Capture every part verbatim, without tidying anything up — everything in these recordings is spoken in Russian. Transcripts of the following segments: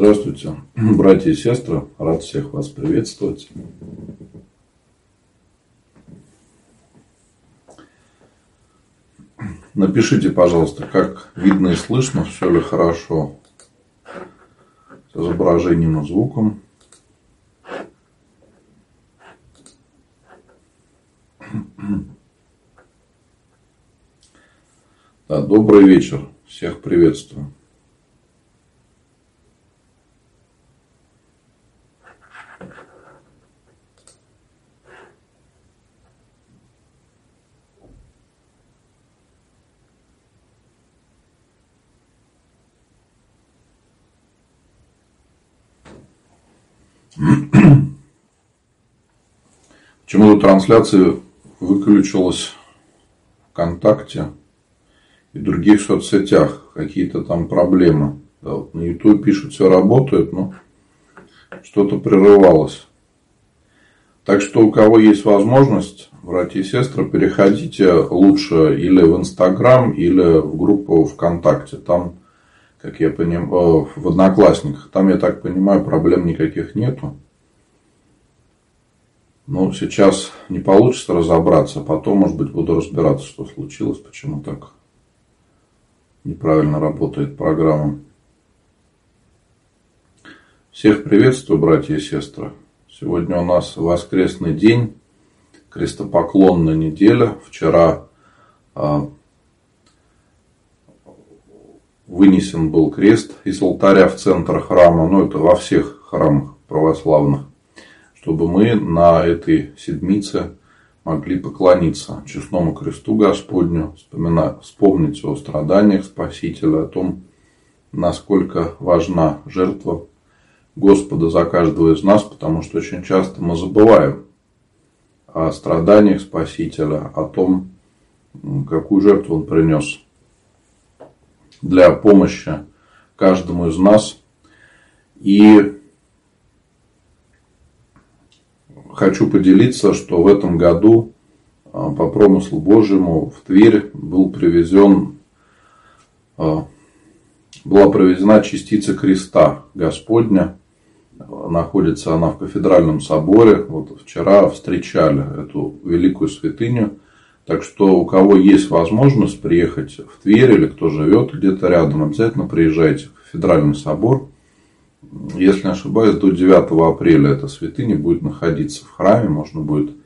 Здравствуйте, братья и сестры. Рад всех вас приветствовать. Напишите, пожалуйста, как видно и слышно, все ли хорошо с изображением и звуком. Да, добрый вечер. Всех приветствую. Почему-то трансляция выключилась ВКонтакте и в других соцсетях. Какие-то там проблемы. Да, вот на Ютубе пишут, все работает, но что-то прерывалось. Так что, у кого есть возможность, братья и сестры, переходите лучше или в Инстаграм, или в группу ВКонтакте. Там, как я понимаю, в Одноклассниках. Там, я так понимаю, проблем никаких нету. Но сейчас не получится разобраться. Потом, может быть, буду разбираться, что случилось, почему так неправильно работает программа. Всех приветствую, братья и сестры. Сегодня у нас воскресный день, крестопоклонная неделя. Вчера вынесен был крест из алтаря в центр храма, ну это во всех храмах православных, чтобы мы на этой седмице могли поклониться честному кресту Господню, вспомнить о страданиях Спасителя, о том, насколько важна жертва Господа за каждого из нас, потому что очень часто мы забываем о страданиях Спасителя, о том, какую жертву Он принес для помощи каждому из нас. И хочу поделиться, что в этом году по промыслу Божьему в Тверь был привезен, была привезена частица креста Господня. Находится она в Кафедральном соборе. Вот вчера встречали эту великую святыню. Так что, у кого есть возможность приехать в Тверь или кто живет где-то рядом, обязательно приезжайте в Кафедральный собор. Если не ошибаюсь, до девятого апреля эта святыня будет находиться в храме. Можно будет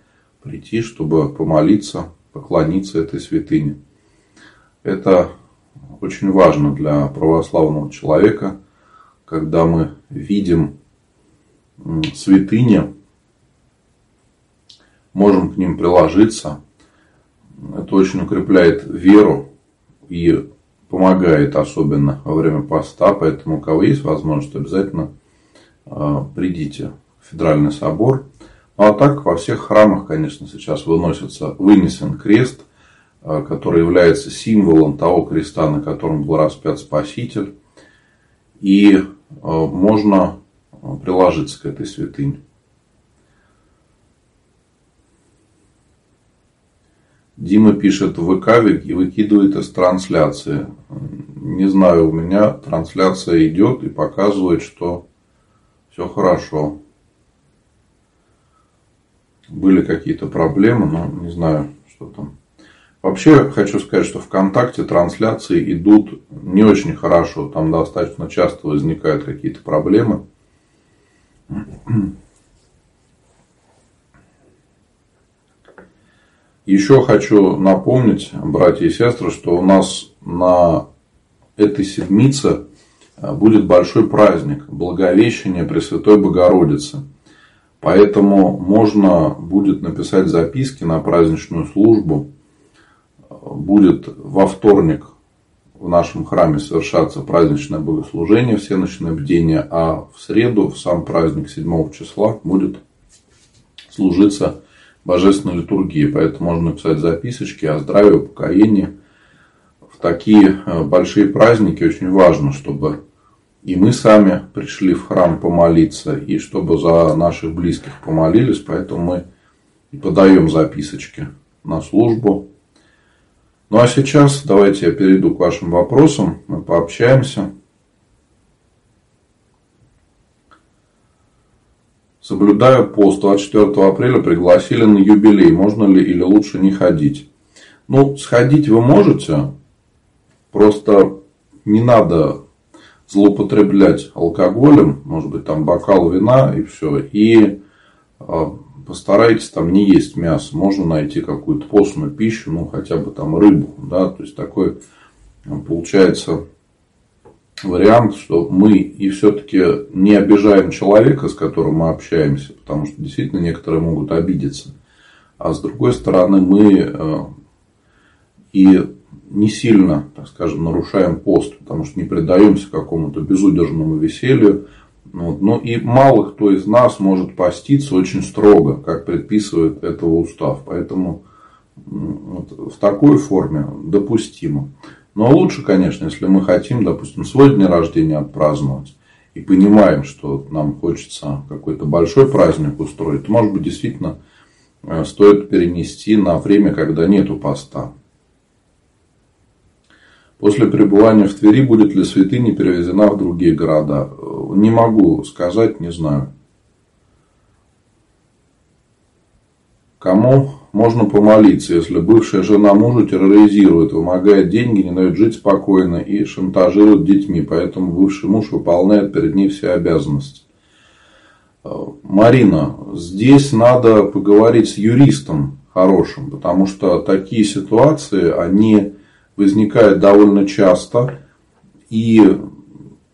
прийти, чтобы помолиться, поклониться этой святыне. Это очень важно для православного человека, когда мы видим святыни, можем к ним приложиться. Это очень укрепляет веру и помогает, особенно во время поста. Поэтому, у кого есть возможность, обязательно придите в Кафедральный собор. Ну, а так, во всех храмах, конечно, сейчас выносится, вынесен крест, который является символом того креста, на котором был распят Спаситель. И можно приложиться к этой святыне. Дима пишет в ВК и выкидывает из трансляции. Не знаю, у меня трансляция идет и показывает, что все хорошо. Были какие-то проблемы, но не знаю, что там. Вообще, хочу сказать, что ВКонтакте трансляции идут не очень хорошо. Там достаточно часто возникают какие-то проблемы. Еще хочу напомнить, братья и сестры, что у нас на этой седмице будет большой праздник Благовещения Пресвятой Богородицы. Поэтому можно будет написать записки на праздничную службу. Будет во вторник в нашем храме совершаться праздничное богослужение, всеночное бдение, а в среду, в сам праздник седьмого числа, будет служиться Божественной литургии. Поэтому можно написать записочки о здравии, о покаянии. В такие большие праздники очень важно, чтобы и мы сами пришли в храм помолиться, и чтобы за наших близких помолились. Поэтому мы и подаем записочки на службу. Ну а сейчас давайте я перейду к вашим вопросам. Мы пообщаемся. Соблюдаю пост. двадцать четвёртого апреля пригласили на юбилей. Можно ли или лучше не ходить? Ну, сходить вы можете. Просто не надо злоупотреблять алкоголем. Может быть, там бокал вина и все. И постарайтесь там не есть мясо. Можно найти какую-то постную пищу. Ну, хотя бы там рыбу. Да? То есть, такой получается вариант, что мы и все-таки не обижаем человека, с которым мы общаемся, потому что действительно некоторые могут обидеться. А с другой стороны, мы и не сильно, так скажем, нарушаем пост, потому что не предаемся какому-то безудержному веселью. Ну и мало кто из нас может поститься очень строго, как предписывает этого устав. Поэтому в такой форме допустимо. Но лучше, конечно, если мы хотим, допустим, свой день рождения отпраздновать и понимаем, что нам хочется какой-то большой праздник устроить, то, может быть, действительно стоит перенести на время, когда нету поста. После пребывания в Твери будет ли святыня перевезена в другие города? Не могу сказать, не знаю. Кому можно помолиться, если бывшая жена мужа терроризирует, вымогает деньги, не дает жить спокойно и шантажирует детьми, поэтому бывший муж выполняет перед ней все обязанности? Марина, здесь надо поговорить с юристом хорошим, потому что такие ситуации, они возникают довольно часто, и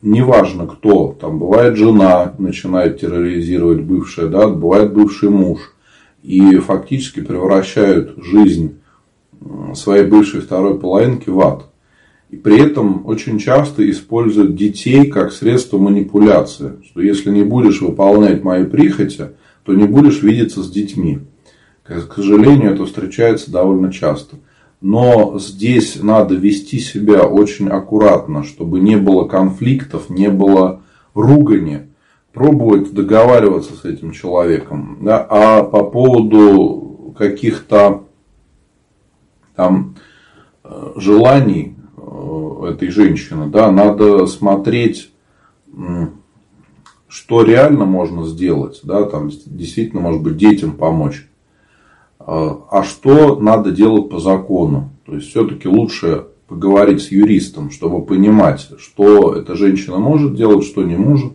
неважно кто, там бывает жена начинает терроризировать бывшая, да, бывает бывший муж. И фактически превращают жизнь своей бывшей второй половинки в ад. И при этом очень часто используют детей как средство манипуляции. Что если не будешь выполнять мои прихоти, то не будешь видеться с детьми. К сожалению, это встречается довольно часто. Но здесь надо вести себя очень аккуратно, чтобы не было конфликтов, не было ругани. Пробовать договариваться с этим человеком. Да? А по поводу каких-то там желаний этой женщины, да, надо смотреть, что реально можно сделать. Да? Там действительно, может быть, детям помочь. А что надо делать по закону. То есть, все-таки лучше поговорить с юристом, чтобы понимать, что эта женщина может делать, что не может.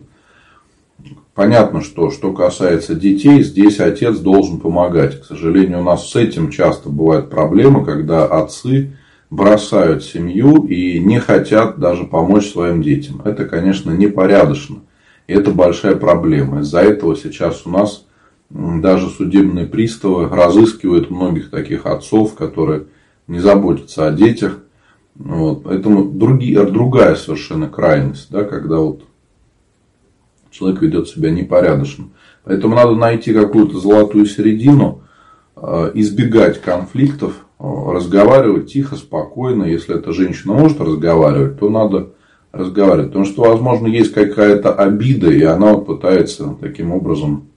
Понятно, что что касается детей, здесь отец должен помогать. К сожалению, у нас с этим часто бывают проблемы, когда отцы бросают семью и не хотят даже помочь своим детям. Это, конечно, непорядочно. И это большая проблема. Из-за этого сейчас у нас даже судебные приставы разыскивают многих таких отцов, которые не заботятся о детях. Вот. Поэтому другие, другая совершенно крайность, да, когда вот человек ведет себя непорядочно. Поэтому надо найти какую-то золотую середину, избегать конфликтов, разговаривать тихо, спокойно. Если эта женщина может разговаривать, то надо разговаривать. Потому что, возможно, есть какая-то обида, и она пытается таким образом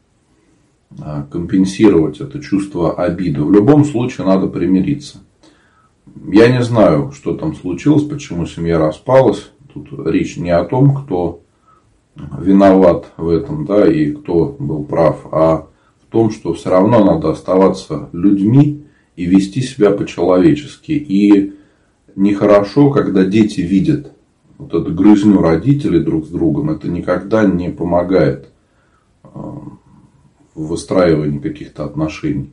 компенсировать это чувство обиды. В любом случае надо примириться. Я не знаю, что там случилось, почему семья распалась. Тут речь не о том, кто виноват в этом, да, и кто был прав, а в том, что все равно надо оставаться людьми и вести себя по-человечески. И нехорошо, когда дети видят вот эту грызню родителей друг с другом, это никогда не помогает в выстраивании каких-то отношений.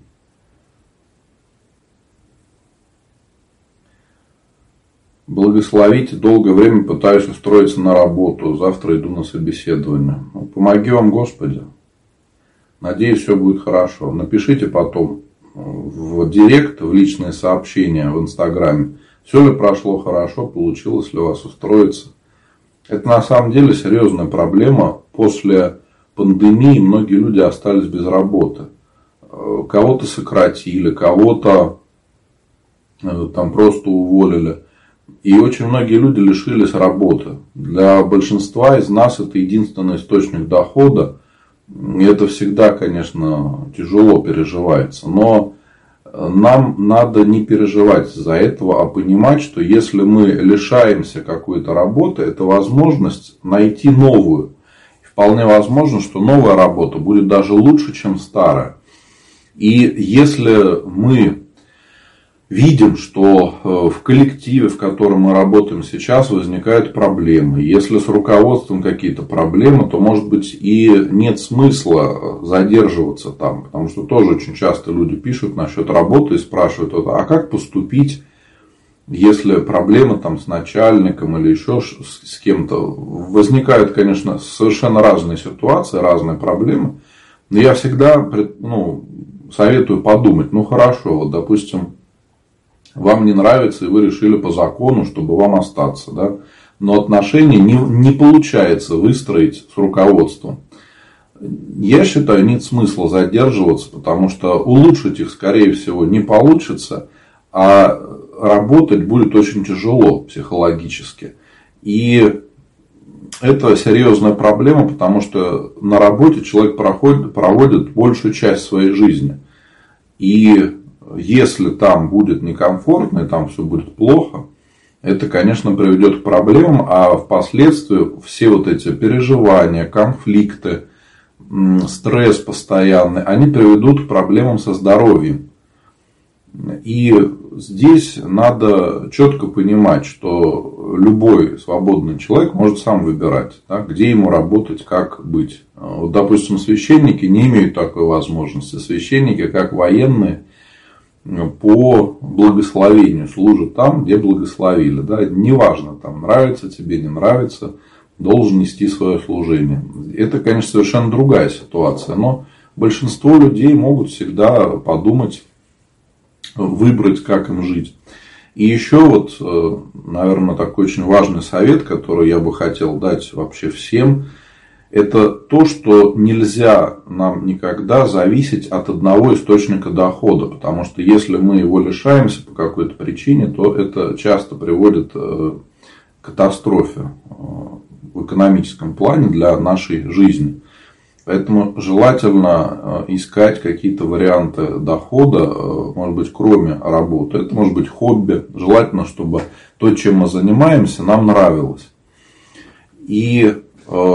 Благословите. Долгое время пытаюсь устроиться на работу. Завтра иду на собеседование. Помоги вам, Господи. Надеюсь, все будет хорошо. Напишите потом в директ, в личные сообщения в Инстаграме. Все ли прошло хорошо, получилось ли у вас устроиться. Это на самом деле серьезная проблема. После пандемии многие люди остались без работы. Кого-то сократили, кого-то там просто уволили. И очень многие люди лишились работы. Для большинства из нас это единственный источник дохода. И это всегда, конечно, тяжело переживается. Но нам надо не переживать за этого, а понимать, что если мы лишаемся какой-то работы, это возможность найти новую. В вполне возможно, что новая работа будет даже лучше, чем старая. И если мы видим, что в коллективе, в котором мы работаем сейчас, возникают проблемы. Если с руководством какие-то проблемы, то, может быть, и нет смысла задерживаться там. Потому что тоже очень часто люди пишут насчет работы и спрашивают, а как поступить, если проблемы там с начальником или еще с кем-то. Возникают, конечно, совершенно разные ситуации, разные проблемы. Но я всегда ну, советую подумать, ну хорошо, вот, допустим, вам не нравится, и вы решили по закону, чтобы вам остаться. Да? Но отношения не, не получается выстроить с руководством. Я считаю, нет смысла задерживаться, потому что улучшить их, скорее всего, не получится. А работать будет очень тяжело психологически. И это серьезная проблема, потому что на работе человек проходит, проводит большую часть своей жизни. И если там будет некомфортно и там все будет плохо, это, конечно, приведет к проблемам, а впоследствии все вот эти переживания, конфликты, стресс постоянный, они приведут к проблемам со здоровьем. И здесь надо четко понимать, что любой свободный человек может сам выбирать, да, где ему работать, как быть. Вот, допустим, священники не имеют такой возможности. Священники, как военные, по благословению служат там, где благословили. Да? Неважно, там нравится тебе, не нравится, должен нести свое служение. Это, конечно, совершенно другая ситуация. Но большинство людей могут всегда подумать, выбрать, как им жить. И еще, вот, наверное, такой очень важный совет, который я бы хотел дать вообще всем, это то, что нельзя нам никогда зависеть от одного источника дохода. Потому что если мы его лишаемся по какой-то причине, то это часто приводит к катастрофе в экономическом плане для нашей жизни. Поэтому желательно искать какие-то варианты дохода, может быть, кроме работы. Это может быть хобби. Желательно, чтобы то, чем мы занимаемся, нам нравилось. И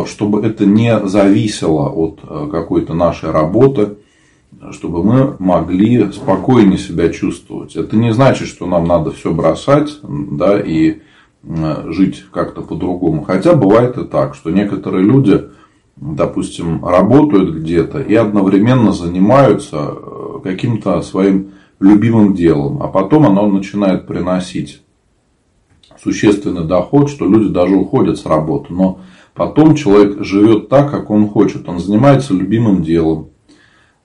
чтобы это не зависело от какой-то нашей работы, чтобы мы могли спокойнее себя чувствовать. Это не значит, что нам надо все бросать, да, и жить как-то по-другому. Хотя бывает и так, что некоторые люди, допустим, работают где-то и одновременно занимаются каким-то своим любимым делом, а потом оно начинает приносить существенный доход, что люди даже уходят с работы. Но потом человек живет так, как он хочет. Он занимается любимым делом,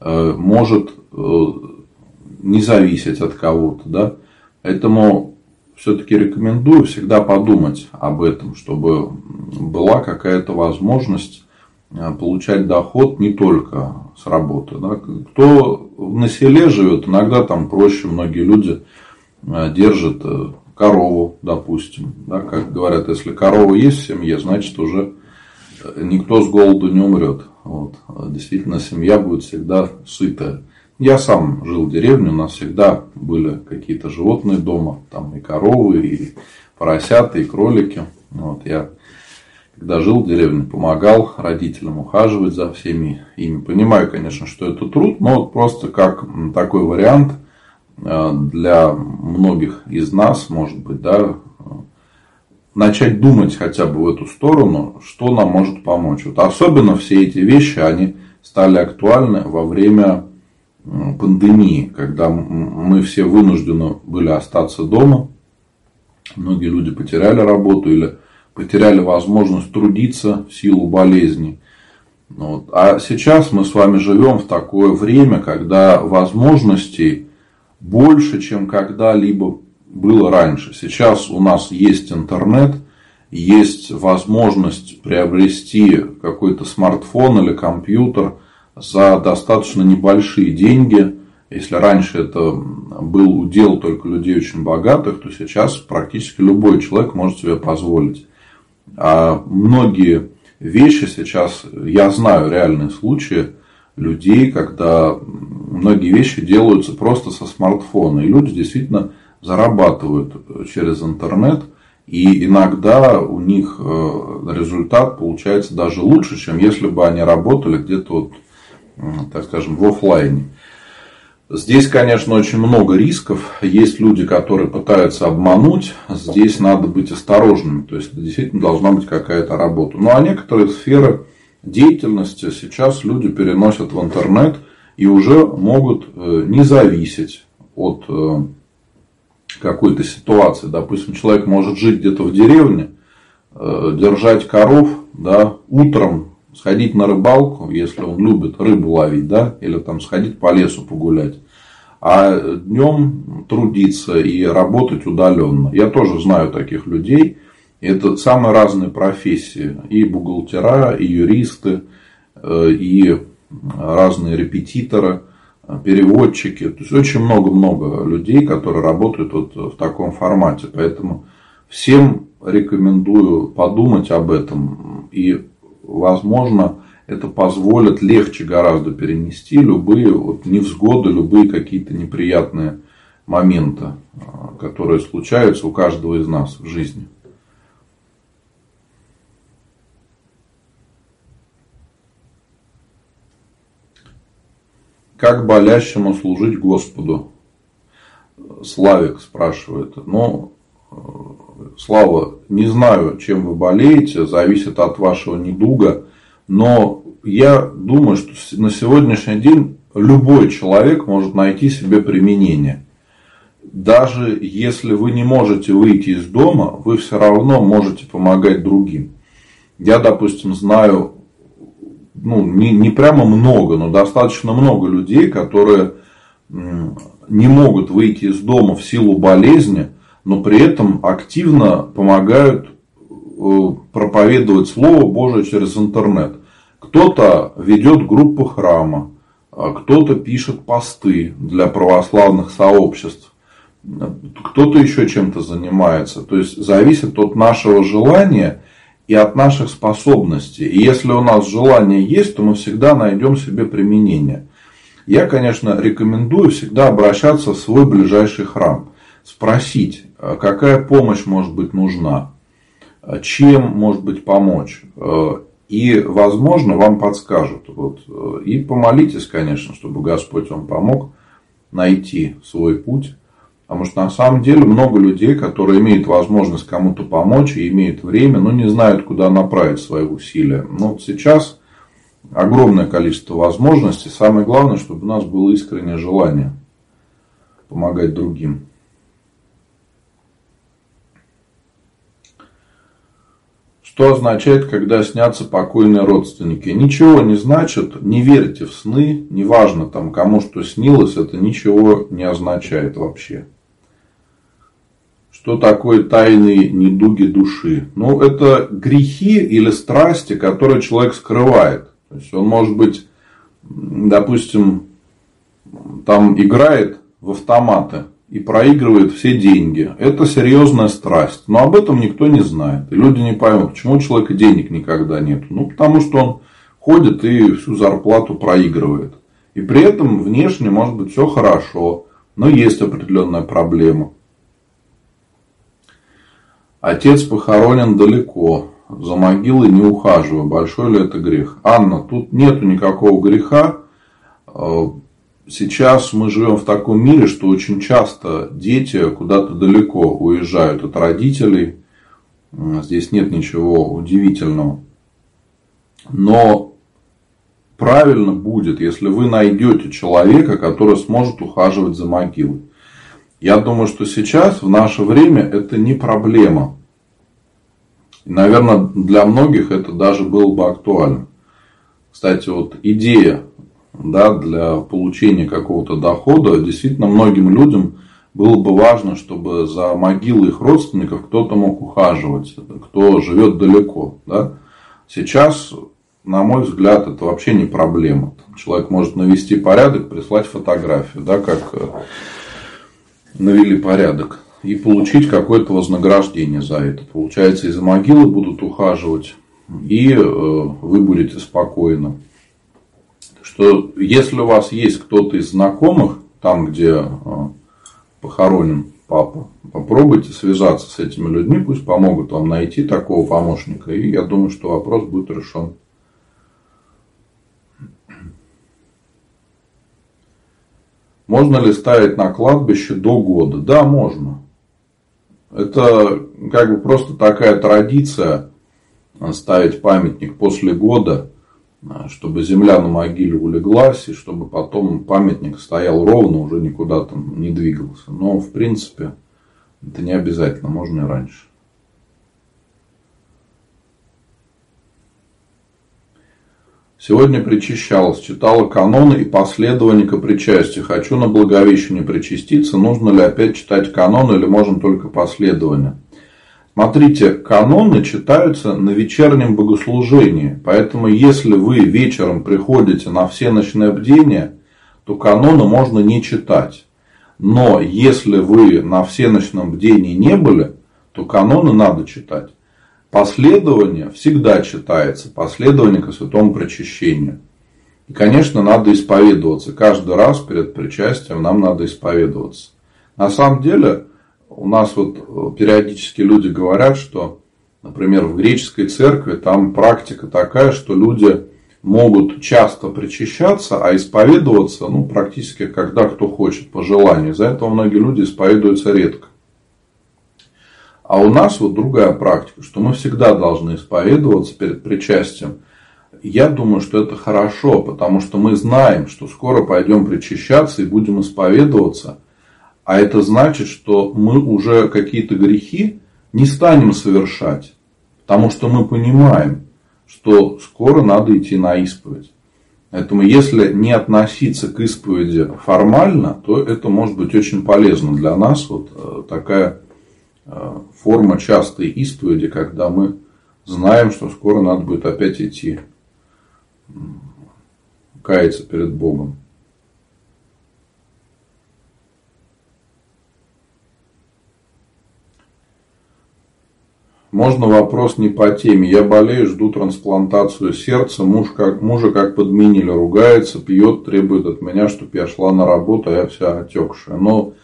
может не зависеть от кого-то. Да? Поэтому все-таки рекомендую всегда подумать об этом, чтобы была какая-то возможность получать доход не только с работы. Да? Кто на селе живет, иногда там проще, многие люди держат корову, допустим. Да? Как говорят, если корова есть в семье, значит уже никто с голоду не умрет. Вот. Действительно, семья будет всегда сытая. Я сам жил в деревне, у нас всегда были какие-то животные дома. Там и коровы, и поросята, и кролики. Вот. Я, когда жил в деревне, помогал родителям ухаживать за всеми ими. Понимаю, конечно, что это труд, но просто как такой вариант для многих из нас, может быть, да, начать думать хотя бы в эту сторону, что нам может помочь. Вот особенно все эти вещи, они стали актуальны во время пандемии, когда мы все вынуждены были остаться дома. Многие люди потеряли работу или потеряли возможность трудиться в силу болезни. Вот. А сейчас мы с вами живем в такое время, когда возможностей больше, чем когда-либо было раньше. Сейчас у нас есть интернет, есть возможность приобрести какой-то смартфон или компьютер за достаточно небольшие деньги. Если раньше это был удел только людей очень богатых, то сейчас практически любой человек может себе позволить. А многие вещи сейчас, я знаю реальные случаи людей, когда многие вещи делаются просто со смартфона. И люди действительно зарабатывают через интернет. И иногда у них результат получается даже лучше, чем если бы они работали где-то, вот, так скажем, в офлайне. Здесь, конечно, очень много рисков. Есть люди, которые пытаются обмануть. Здесь надо быть осторожным. То есть, действительно должна быть какая-то работа. Ну, а некоторые сферы деятельности сейчас люди переносят в интернет и уже могут не зависеть от какой-то ситуации. Допустим, человек может жить где-то в деревне, держать коров, да, утром сходить на рыбалку, если он любит рыбу ловить, да, или там сходить по лесу погулять, а днем трудиться и работать удаленно. Я тоже знаю таких людей. Это самые разные профессии. И бухгалтера, и юристы, и разные репетиторы, переводчики. То есть очень много-много людей, которые работают вот в таком формате. Поэтому всем рекомендую подумать об этом. И, возможно, это позволит легче гораздо перенести любые вот невзгоды, любые какие-то неприятные моменты, которые случаются у каждого из нас в жизни. Как болящему служить Господу? Славик спрашивает. Ну, Слава, не знаю, чем вы болеете, зависит от вашего недуга, но я думаю, что на сегодняшний день любой человек может найти себе применение. Даже если вы не можете выйти из дома, вы все равно можете помогать другим. Я, допустим, знаю, ну, не, не прямо много, но достаточно много людей, которые не могут выйти из дома в силу болезни, но при этом активно помогают проповедовать Слово Божие через интернет. Кто-то ведет группу храма, кто-то пишет посты для православных сообществ, кто-то еще чем-то занимается. То есть, зависит от нашего желания и от наших способностей. И если у нас желание есть, то мы всегда найдем себе применение. Я, конечно, рекомендую всегда обращаться в свой ближайший храм. Спросить, какая помощь может быть нужна, чем может быть помочь. И, возможно, вам подскажут. Вот. И помолитесь, конечно, чтобы Господь вам помог найти свой путь. Потому что, на самом деле, много людей, которые имеют возможность кому-то помочь и имеют время, но не знают, куда направить свои усилия. Но вот сейчас огромное количество возможностей. Самое главное, чтобы у нас было искреннее желание помогать другим. Что означает, когда снятся покойные родственники? Ничего не значит, не верьте в сны, неважно там, кому что снилось, это ничего не означает вообще. Что такое тайные недуги души? Ну, это грехи или страсти, которые человек скрывает. То есть, он, может быть, допустим, там играет в автоматы и проигрывает все деньги. Это серьезная страсть. Но об этом никто не знает. И люди не поймут, почему у человека денег никогда нет. Ну, потому что он ходит и всю зарплату проигрывает. И при этом внешне может быть все хорошо. Но есть определенная проблема. Отец похоронен далеко. За могилой не ухаживаю. Большой ли это грех? Анна, тут нету никакого греха. Сейчас мы живем в таком мире, что очень часто дети куда-то далеко уезжают от родителей. Здесь нет ничего удивительного. Но правильно будет, если вы найдете человека, который сможет ухаживать за могилой. Я думаю, что сейчас, в наше время, это не проблема. И, наверное, для многих это даже было бы актуально. Кстати, вот идея, да, для получения какого-то дохода, действительно многим людям было бы важно, чтобы за могилы их родственников кто-то мог ухаживать, кто живет далеко. Да. Сейчас, на мой взгляд, это вообще не проблема. Человек может навести порядок, прислать фотографию, да, как навели порядок, и получить какое-то вознаграждение за это. Получается, и за могилы будут ухаживать, и вы будете спокойны. Что если у вас есть кто-то из знакомых, там, где похоронен папа. Попробуйте связаться с этими людьми, пусть помогут вам найти такого помощника. И я думаю, что вопрос будет решен. Можно ли ставить на кладбище до года? Да, можно. Это как бы просто такая традиция ставить памятник после года, чтобы земля на могиле улеглась, и чтобы потом памятник стоял ровно, уже никуда там не двигался. Но, в принципе, это не обязательно, можно и раньше. Сегодня причащалась, читала каноны и последовательника причастия. Хочу на Благовещение причаститься. Нужно ли опять читать каноны или можем только последование? Смотрите, каноны читаются на вечернем богослужении. Поэтому, если вы вечером приходите на всенощное бдение, то каноны можно не читать. Но если вы на всенощном бдении не были, то каноны надо читать. Последование всегда читается, последование ко святому причащению. И, конечно, надо исповедоваться. Каждый раз перед причастием нам надо исповедоваться. На самом деле, у нас вот периодически люди говорят, что, например, в греческой церкви там практика такая, что люди могут часто причащаться, а исповедоваться, ну, практически когда кто хочет, по желанию. Из-за этого многие люди исповедуются редко. А у нас вот другая практика, что мы всегда должны исповедоваться перед причастием. Я думаю, что это хорошо, потому что мы знаем, что скоро пойдем причащаться и будем исповедоваться. А это значит, что мы уже какие-то грехи не станем совершать. Потому что мы понимаем, что скоро надо идти на исповедь. Поэтому если не относиться к исповеди формально, то это может быть очень полезно для нас. Вот такая форма частой исповеди, когда мы знаем, что скоро надо будет опять идти каяться перед Богом. Можно вопрос не по теме. Я болею, жду трансплантацию сердца. Муж как, мужа как подменили, ругается, пьет, требует от меня, чтобы я шла на работу, а я вся отекшая. Но,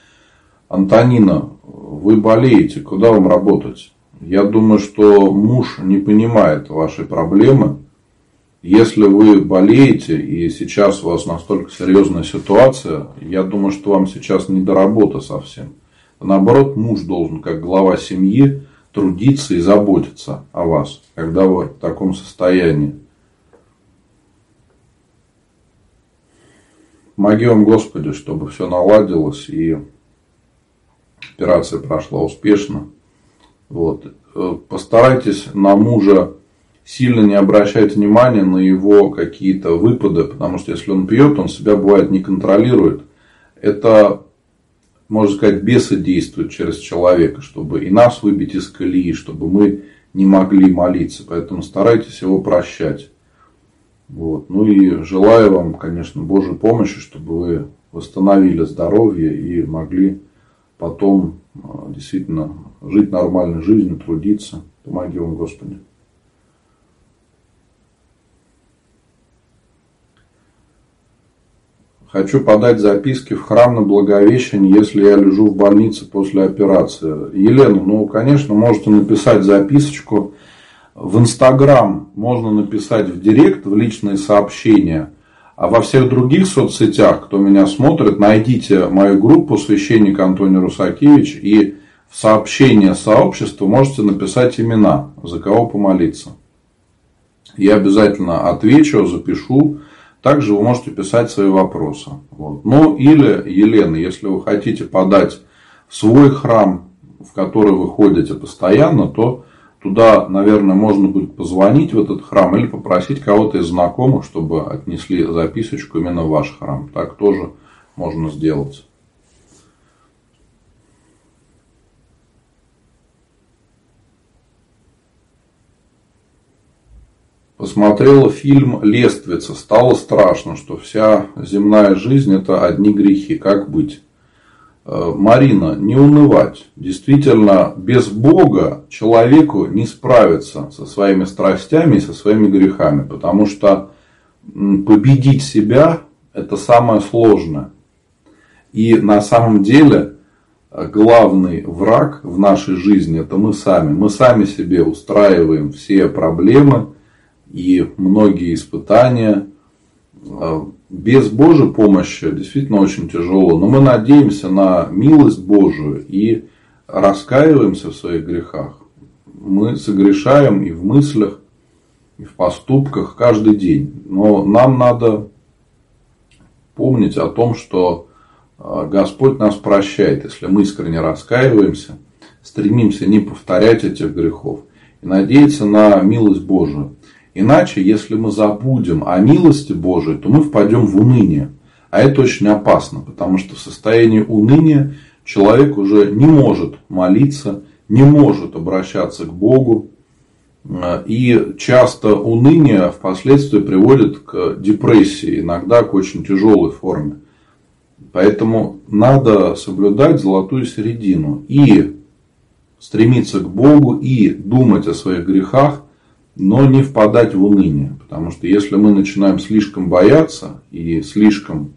Антонина, вы болеете, куда вам работать? Я думаю, что муж не понимает вашей проблемы. Если вы болеете, и сейчас у вас настолько серьезная ситуация, я думаю, что вам сейчас не до работы совсем. Наоборот, муж должен, как глава семьи, трудиться и заботиться о вас, когда вы в таком состоянии. Помоги вам, Господи, чтобы все наладилось и операция прошла успешно. Вот. Постарайтесь на мужа сильно не обращать внимания на его какие-то выпады, потому что если он пьет, он себя бывает не контролирует. Это, можно сказать, бесы действуют через человека, чтобы и нас выбить из колеи, чтобы мы не могли молиться. Поэтому старайтесь его прощать. Вот. Ну и желаю вам, конечно, Божьей помощи, чтобы вы восстановили здоровье и могли потом действительно жить нормальной жизнью, трудиться. Помоги вам, Господи. Хочу подать записки в храм на Благовещение, если я лежу в больнице после операции. Елена, ну, конечно, можете написать записочку. В Инстаграм можно написать в директ, в личные сообщения. А во всех других соцсетях, кто меня смотрит, найдите мою группу «Священник Антоний Русакевич» и в сообщение сообщества можете написать имена, за кого помолиться. Я обязательно отвечу, запишу. Также вы можете писать свои вопросы. Вот. Ну, или, Елена, если вы хотите подать в свой храм, в который вы ходите постоянно, то туда, наверное, можно будет позвонить в этот храм или попросить кого-то из знакомых, чтобы отнесли записочку именно в ваш храм. Так тоже можно сделать. Посмотрела фильм «Лествица». Стало страшно, что вся земная жизнь – это одни грехи. Как быть? Марина, не унывать. Действительно, без Бога человеку не справиться со своими страстями и со своими грехами. Потому что победить себя – это самое сложное. И на самом деле главный враг в нашей жизни – это мы сами. Мы сами себе устраиваем все проблемы и многие испытания. Без Божьей помощи действительно очень тяжело. Но мы надеемся на милость Божию и раскаиваемся в своих грехах. Мы согрешаем и в мыслях, и в поступках каждый день. Но нам надо помнить о том, что Господь нас прощает, если мы искренне раскаиваемся, стремимся не повторять этих грехов и надеяться на милость Божию. Иначе, если мы забудем о милости Божией, то мы впадем в уныние. А это очень опасно, потому что в состоянии уныния человек уже не может молиться, не может обращаться к Богу. И часто уныние впоследствии приводит к депрессии, иногда к очень тяжелой форме. Поэтому надо соблюдать золотую середину и стремиться к Богу, и думать о своих грехах, но не впадать в уныние. Потому что если мы начинаем слишком бояться и слишком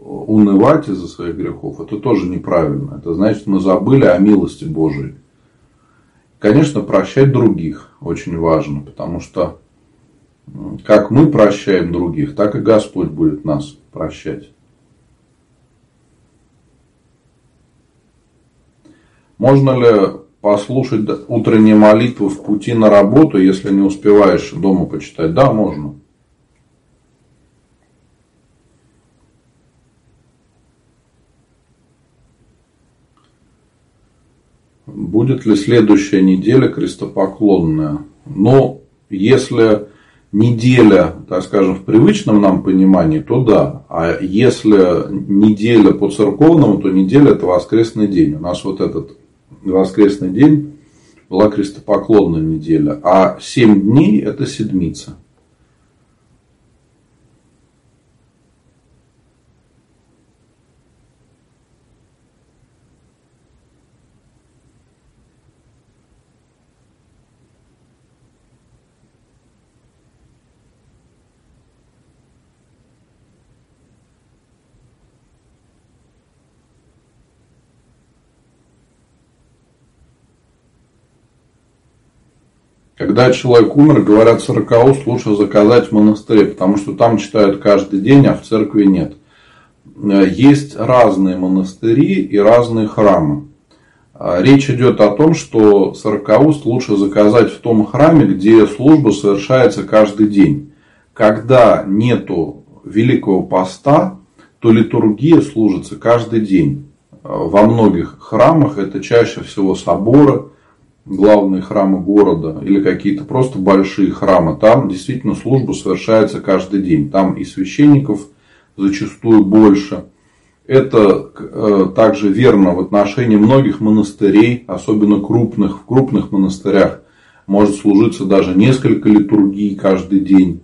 унывать из-за своих грехов, это тоже неправильно. Это значит, мы забыли о милости Божией. Конечно, прощать других очень важно, потому что как мы прощаем других, так и Господь будет нас прощать. Можно ли послушать утренние молитвы в пути на работу, если не успеваешь дома почитать? Да, можно. Будет ли следующая неделя крестопоклонная? Но если неделя, так скажем, в привычном нам понимании, то да. А если неделя по церковному, то неделя – это воскресный день. У нас вот этот воскресный день была крестопоклонная неделя. А семь дней – это седмица. Когда человек умер, говорят, сорокаост лучше заказать в монастыре, потому что там читают каждый день, а в церкви нет. Есть разные монастыри и разные храмы. Речь идет о том, что сорокаост лучше заказать в том храме, где служба совершается каждый день. Когда нету Великого Поста, то литургия служится каждый день. Во многих храмах это чаще всего соборы, главные храмы города или какие-то просто большие храмы, там действительно служба совершается каждый день. Там и священников зачастую больше. Это также верно в отношении многих монастырей, особенно крупных. В крупных монастырях может служиться даже несколько литургий каждый день.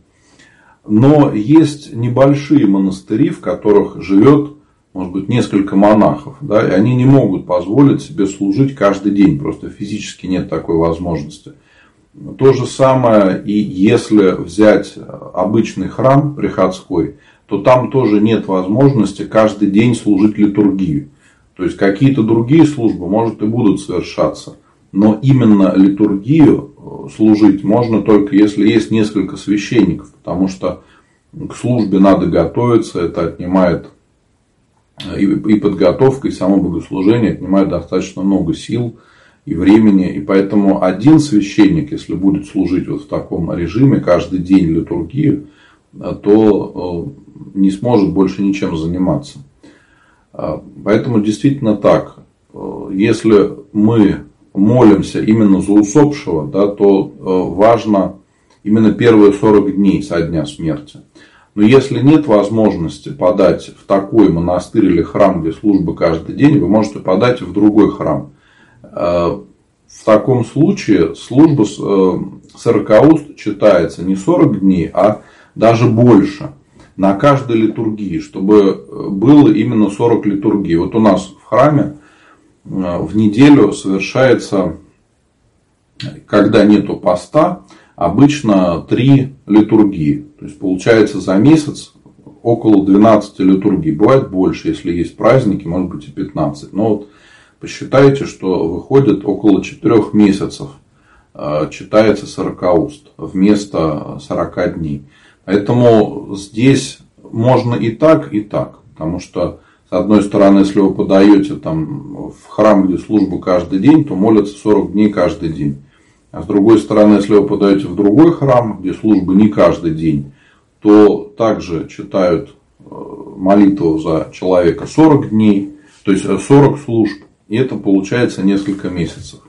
Но есть небольшие монастыри, в которых живет, может быть, несколько монахов, да, и они не могут позволить себе служить каждый день, просто физически нет такой возможности. То же самое и если взять обычный храм приходской, то там тоже нет возможности каждый день служить литургию. То есть какие-то другие службы, может, и будут совершаться, но именно литургию служить можно только если есть несколько священников, потому что к службе надо готовиться, это отнимает... И подготовка, и само богослужение отнимает достаточно много сил и времени. И поэтому один священник, если будет служить вот в таком режиме каждый день литургию, то не сможет больше ничем заниматься. Поэтому действительно так. Если мы молимся именно за усопшего, да, то важно именно первые сорок дней со дня смерти. Но если нет возможности подать в такой монастырь или храм, где служба каждый день, вы можете подать в другой храм. В таком случае служба сорокауст читается не сорок дней, а даже больше на каждой литургии, чтобы было именно сорок литургий. Вот у нас в храме в неделю совершается, когда нету поста, обычно три литургии. То есть получается за месяц около двенадцати литургий. Бывает больше, если есть праздники, может быть и пятнадцать. Но вот посчитайте, что выходит около четырёх месяцев, читается сорок уст вместо сорока дней. Поэтому здесь можно и так, и так. Потому что, с одной стороны, если вы подаете там, в храм, где служба каждый день, то молятся сорок дней каждый день. А с другой стороны, если вы подаете в другой храм, где служба не каждый день, то также читают молитву за человека сорок дней, то есть сорок служб. И это получается несколько месяцев.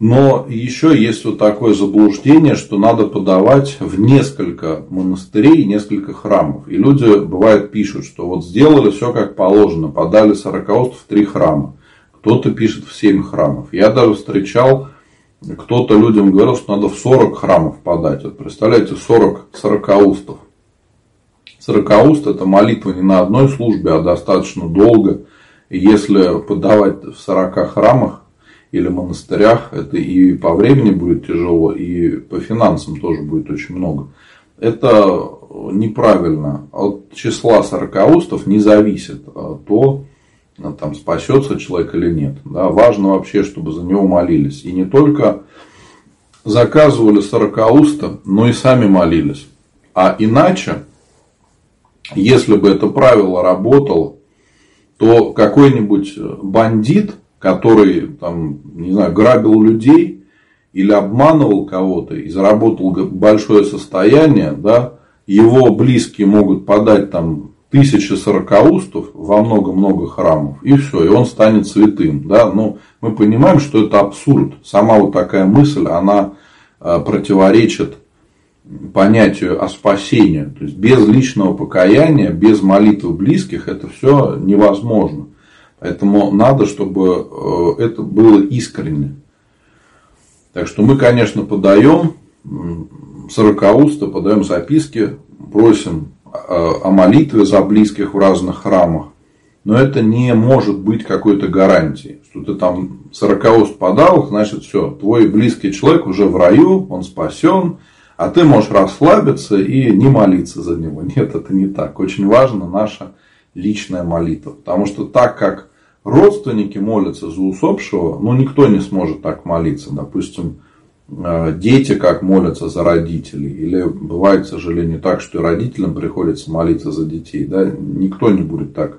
Но еще есть вот такое заблуждение, что надо подавать в несколько монастырей, несколько храмов. И люди, бывает, пишут, что вот сделали все как положено, подали сорок уст в три храма. Кто-то пишет в семь храмов. Я даже встречал, кто-то людям говорил, что надо в сорок храмов подать. Вот представляете, сорок сорокаустов. сорокауст – это молитва не на одной службе, а достаточно долго. И если подавать в сорока храмах, или монастырях, это и по времени будет тяжело, и по финансам тоже будет очень много. Это неправильно. От числа сорокаустов не зависит то, там, спасется человек или нет. Да, важно вообще, чтобы за него молились. И не только заказывали сорокауста, но и сами молились. А иначе, если бы это правило работало, то какой-нибудь бандит, который, там, не знаю, грабил людей или обманывал кого-то и заработал большое состояние, да, его близкие могут подать там тысячи сорокаустов во много-много храмов, и все, и он станет святым. Да? Но мы понимаем, что это абсурд. Сама вот такая мысль, она противоречит понятию о спасении. То есть без личного покаяния, без молитвы близких это все невозможно. Поэтому надо, чтобы это было искренне. Так что мы, конечно, подаем сорокауста, подаем записки, просим о молитве за близких в разных храмах. Но это не может быть какой-то гарантией, что ты там сорокауст подал, значит, все, твой близкий человек уже в раю, он спасен, а ты можешь расслабиться и не молиться за него. Нет, это не так. Очень важно наша личная молитва. Потому что так как родственники молятся за усопшего, ну никто не сможет так молиться. Допустим, дети как молятся за родителей. Или бывает, к сожалению, так, что и родителям приходится молиться за детей. Да? Никто не будет так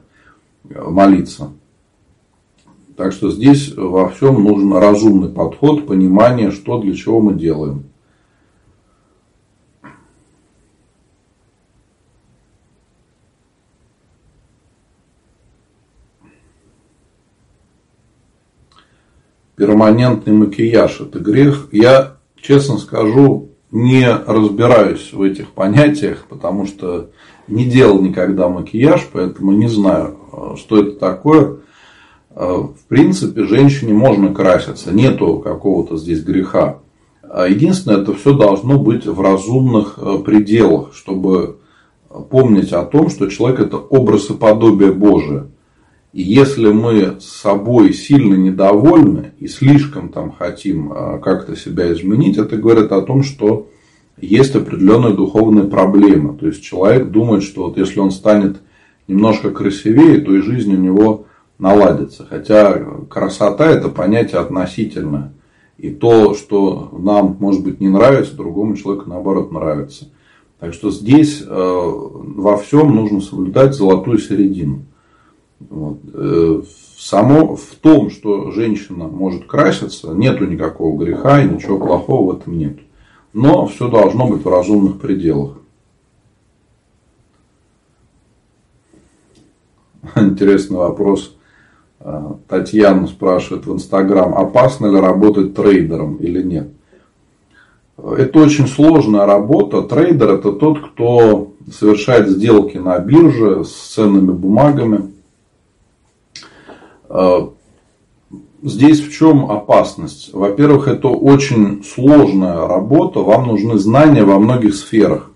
молиться. Так что здесь во всем нужен разумный подход, понимание, что для чего мы делаем. Перманентный макияж – это грех. Я, честно скажу, не разбираюсь в этих понятиях, потому что не делал никогда макияж, поэтому не знаю, что это такое. В принципе, женщине можно краситься, нету какого-то здесь греха. Единственное, это все должно быть в разумных пределах, чтобы помнить о том, что человек – это образ и подобие Божие. И если мы с собой сильно недовольны и слишком там хотим как-то себя изменить, это говорит о том, что есть определенные духовные проблемы. То есть человек думает, что вот если он станет немножко красивее, то и жизнь у него наладится. Хотя красота – это понятие относительное. И то, что нам, может быть, не нравится, другому человеку, наоборот, нравится. Так что здесь во всем нужно соблюдать золотую середину. Вот. Само в том, что женщина может краситься, нету никакого греха и ничего плохого в этом нет. Но все должно быть в разумных пределах. Интересный вопрос. Татьяна спрашивает в Инстаграм, опасно ли работать трейдером или нет. Это очень сложная работа. Трейдер – это тот, кто совершает сделки на бирже с ценными бумагами. Здесь в чем опасность? Во-первых, это очень сложная работа, вам нужны знания во многих сферах.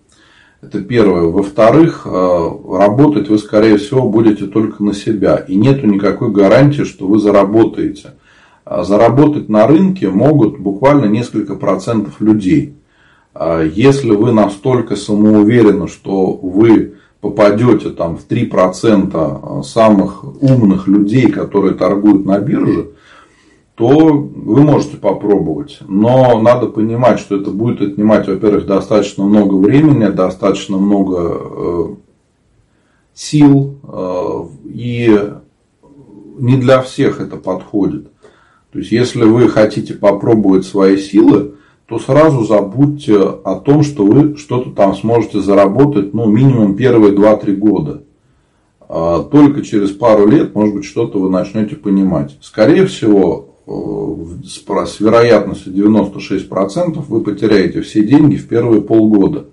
Это первое. Во-вторых, работать вы, скорее всего, будете только на себя. И нет никакой гарантии, что вы заработаете. Заработать на рынке могут буквально несколько процентов людей. Если вы настолько самоуверены, что вы попадете там, в три процента самых умных людей, которые торгуют на бирже, то вы можете попробовать. Но надо понимать, что это будет отнимать, во-первых, достаточно много времени, достаточно много сил. И не для всех это подходит. То есть, если вы хотите попробовать свои силы, то сразу забудьте о том, что вы что-то там сможете заработать, ну, минимум первые два-три года. Только через пару лет, может быть, что-то вы начнете понимать. Скорее всего, с вероятностью девяносто шесть процентов вы потеряете все деньги в первые полгода.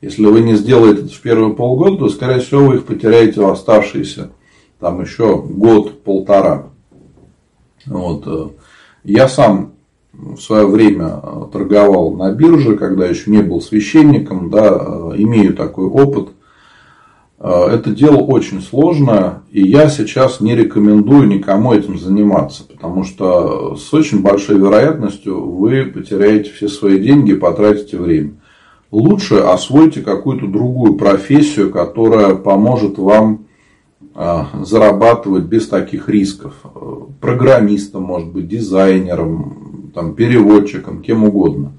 Если вы не сделаете это в первые полгода, то, скорее всего, вы их потеряете в оставшиеся там еще год-полтора. Вот. Я сам в свое время торговал на бирже, когда еще не был священником, да, имею такой опыт. Это дело очень сложно, и я сейчас не рекомендую никому этим заниматься, потому что с очень большой вероятностью вы потеряете все свои деньги и потратите время. Лучше освойте какую-то другую профессию, которая поможет вам зарабатывать без таких рисков. Программистом, может быть, дизайнером, там, переводчиком, кем угодно.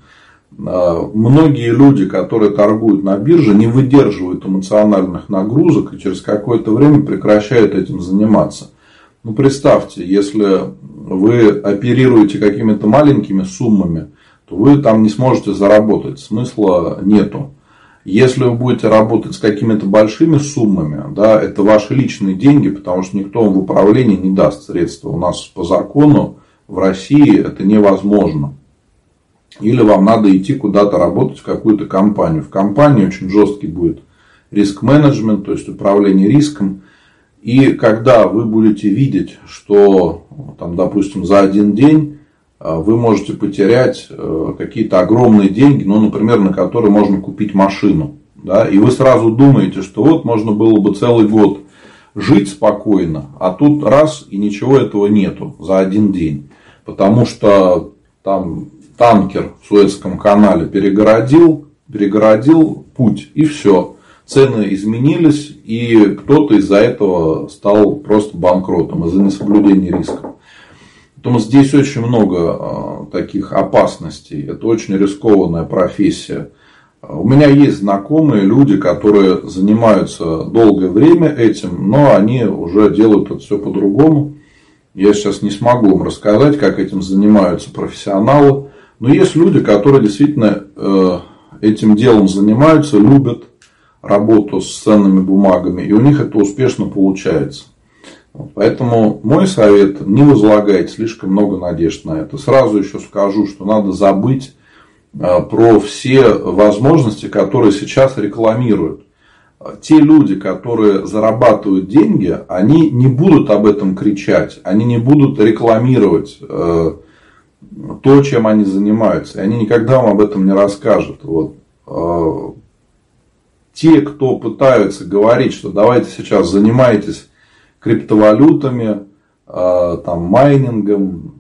Многие люди, которые торгуют на бирже, не выдерживают эмоциональных нагрузок и через какое-то время прекращают этим заниматься. Ну, представьте, если вы оперируете какими-то маленькими суммами, то вы там не сможете заработать, смысла нету. Если вы будете работать с какими-то большими суммами, да, это ваши личные деньги, потому что никто вам в управление не даст средства. У нас по закону в России это невозможно. Или вам надо идти куда-то работать в какую-то компанию. В компании очень жесткий будет риск-менеджмент, то есть управление риском. И когда вы будете видеть, что, там, допустим, за один день вы можете потерять какие-то огромные деньги, ну, например, на которые можно купить машину. Да? И вы сразу думаете, что вот можно было бы целый год жить спокойно, а тут раз и ничего этого нету за один день. Потому что там танкер в Суэцком канале перегородил, перегородил путь, и все. Цены изменились, и кто-то из-за этого стал просто банкротом из-за несоблюдения риска. Поэтому здесь очень много таких опасностей. Это очень рискованная профессия. У меня есть знакомые люди, которые занимаются долгое время этим, но они уже делают это все по-другому. Я сейчас не смогу вам рассказать, как этим занимаются профессионалы. Но есть люди, которые действительно этим делом занимаются, любят работу с ценными бумагами, и у них это успешно получается. Поэтому мой совет – не возлагайте слишком много надежд на это. Сразу еще скажу, что надо забыть про все возможности, которые сейчас рекламируют. Те люди, которые зарабатывают деньги, они не будут об этом кричать, они не будут рекламировать то, чем они занимаются. И они никогда вам об этом не расскажут. Вот. Те, кто пытаются говорить, что давайте сейчас занимайтесь криптовалютами, там, майнингом,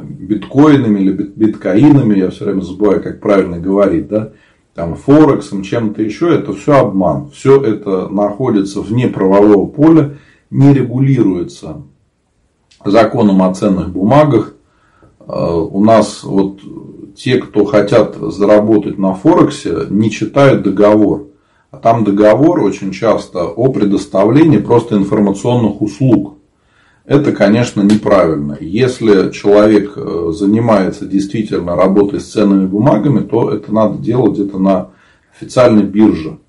биткоинами или биткоинами, я все время забываю, как правильно говорить, да, там, форексом, чем-то еще, это все обман. Все это находится вне правового поля, не регулируется законом о ценных бумагах. У нас вот те, кто хотят заработать на Форексе, не читают договор. А там договор очень часто о предоставлении просто информационных услуг. Это, конечно, неправильно. Если человек занимается действительно работой с ценными бумагами, то это надо делать где-то на официальной бирже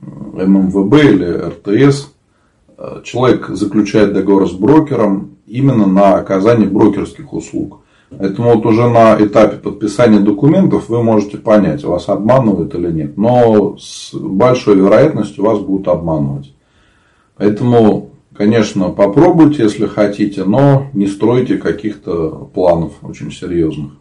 эм эм вэ бэ или эр тэ эс. Человек заключает договор с брокером именно на оказание брокерских услуг. Поэтому вот уже на этапе подписания документов вы можете понять, вас обманывают или нет. Но с большой вероятностью вас будут обманывать. Поэтому, конечно, попробуйте, если хотите, но не стройте каких-то планов очень серьезных.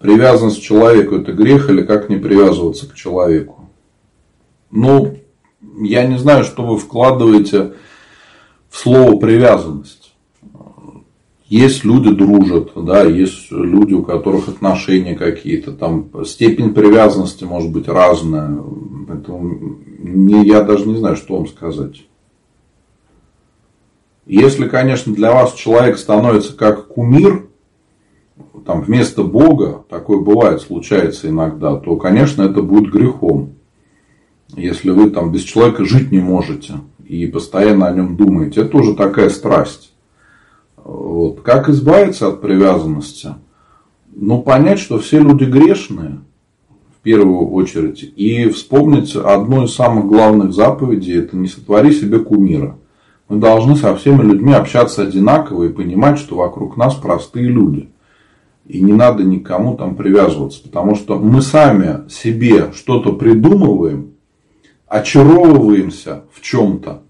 Привязанность к человеку – это грех или как не привязываться к человеку? Ну, я не знаю, что вы вкладываете в слово «привязанность». Есть люди дружат, да, есть люди, у которых отношения какие-то, там степень привязанности может быть разная. Поэтому не, я даже не знаю, что вам сказать. Если, конечно, для вас человек становится как кумир, там вместо Бога, такое бывает, случается иногда, то, конечно, это будет грехом. Если вы там без человека жить не можете и постоянно о нем думаете, это тоже такая страсть. Вот. Как избавиться от привязанности? Ну, понять, что все люди грешные, в первую очередь, и вспомнить одну из самых главных заповедей – это не сотвори себе кумира. Мы должны со всеми людьми общаться одинаково и понимать, что вокруг нас простые люди. И не надо никому там привязываться, потому что мы сами себе что-то придумываем, очаровываемся в чем-то,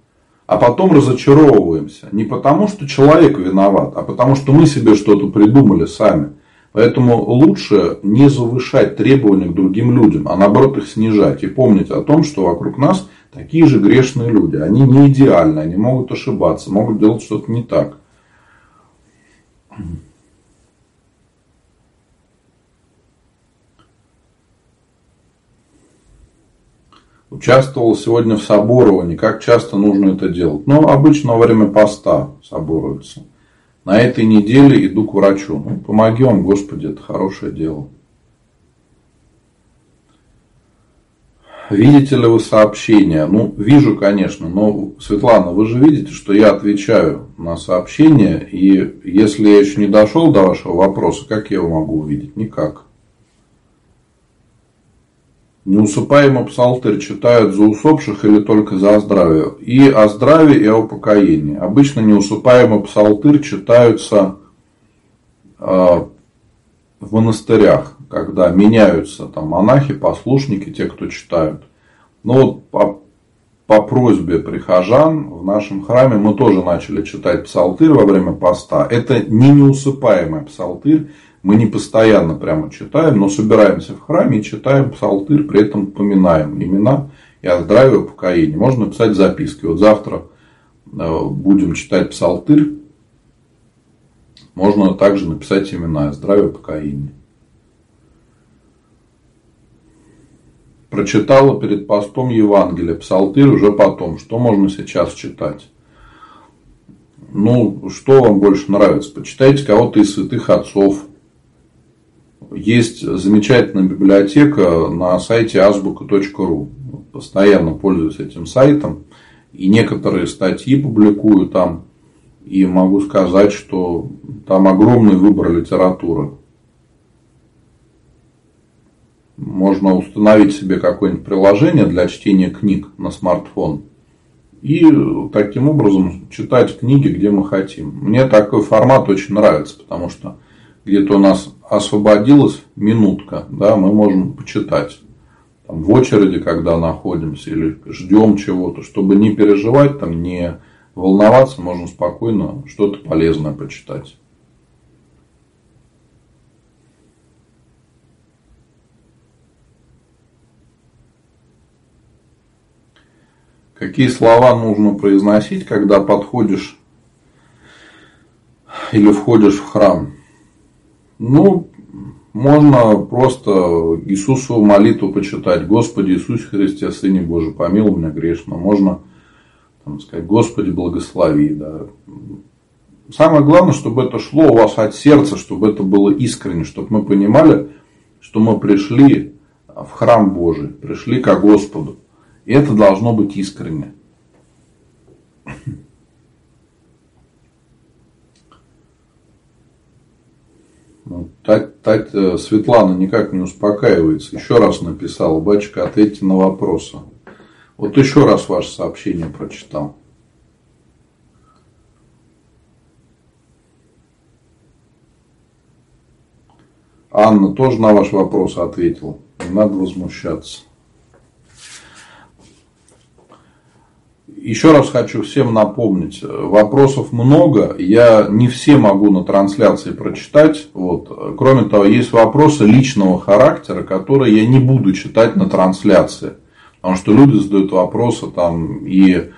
а потом разочаровываемся. Не потому, что человек виноват, а потому, что мы себе что-то придумали сами. Поэтому лучше не завышать требования к другим людям, а наоборот их снижать. И помнить о том, что вокруг нас такие же грешные люди. Они не идеальны, они могут ошибаться, могут делать что-то не так. Участвовал сегодня в соборовании. Как часто нужно это делать? Ну, обычно во время поста соборуются. На этой неделе иду к врачу. Ну, помоги вам, Господи, это хорошее дело. Видите ли вы сообщения? Ну, вижу, конечно. Но, Светлана, вы же видите, что я отвечаю на сообщения. И если я еще не дошел до вашего вопроса, как я его могу увидеть? Никак. Неусыпаемо псалтырь читают за усопших или только за здравие? И о здравии, и о покоении. Обычно неусыпаемо псалтырь читаются в монастырях, когда меняются там монахи, послушники, те, кто читают. Но по, по просьбе прихожан в нашем храме мы тоже начали читать псалтырь во время поста. Это не неусыпаемый псалтырь. Мы не постоянно прямо читаем, но собираемся в храме и читаем псалтырь, при этом поминаем имена и о здравии, о покоении. Можно писать записки. Вот завтра будем читать псалтырь. Можно также написать имена о здравии, о покоении. Прочитала перед постом Евангелие, псалтырь уже потом. Что можно сейчас читать? Ну, что вам больше нравится? Почитайте кого-то из святых отцов. Есть замечательная библиотека на сайте азбука точка ру. Постоянно пользуюсь этим сайтом. И некоторые статьи публикую там. И могу сказать, что там огромный выбор литературы. Можно установить себе какое-нибудь приложение для чтения книг на смартфон. И таким образом читать книги, где мы хотим. Мне такой формат очень нравится, потому что где-то у нас освободилась минутка, да, мы можем почитать там, в очереди, когда находимся, или ждем чего-то, чтобы не переживать, там, не волноваться, можно спокойно что-то полезное почитать. Какие слова нужно произносить, когда подходишь или входишь в храм? Ну, можно просто Иисусову молитву почитать. Господи Иисусе Христе, Сыне Божий, помилуй меня грешного. Можно там сказать, Господи, благослови. Да. Самое главное, чтобы это шло у вас от сердца, чтобы это было искренне, чтобы мы понимали, что мы пришли в храм Божий, пришли ко Господу. И это должно быть искренне. Так, так, Светлана никак не успокаивается. Еще раз написала. Батюшка, ответьте на вопросы. Вот еще раз ваше сообщение прочитал. Анна тоже на ваш вопрос ответила. Не надо возмущаться. Еще раз хочу всем напомнить, вопросов много, я не все могу на трансляции прочитать. Вот. Кроме того, есть вопросы личного характера, которые я не буду читать на трансляции. Потому что люди задают вопросы там, и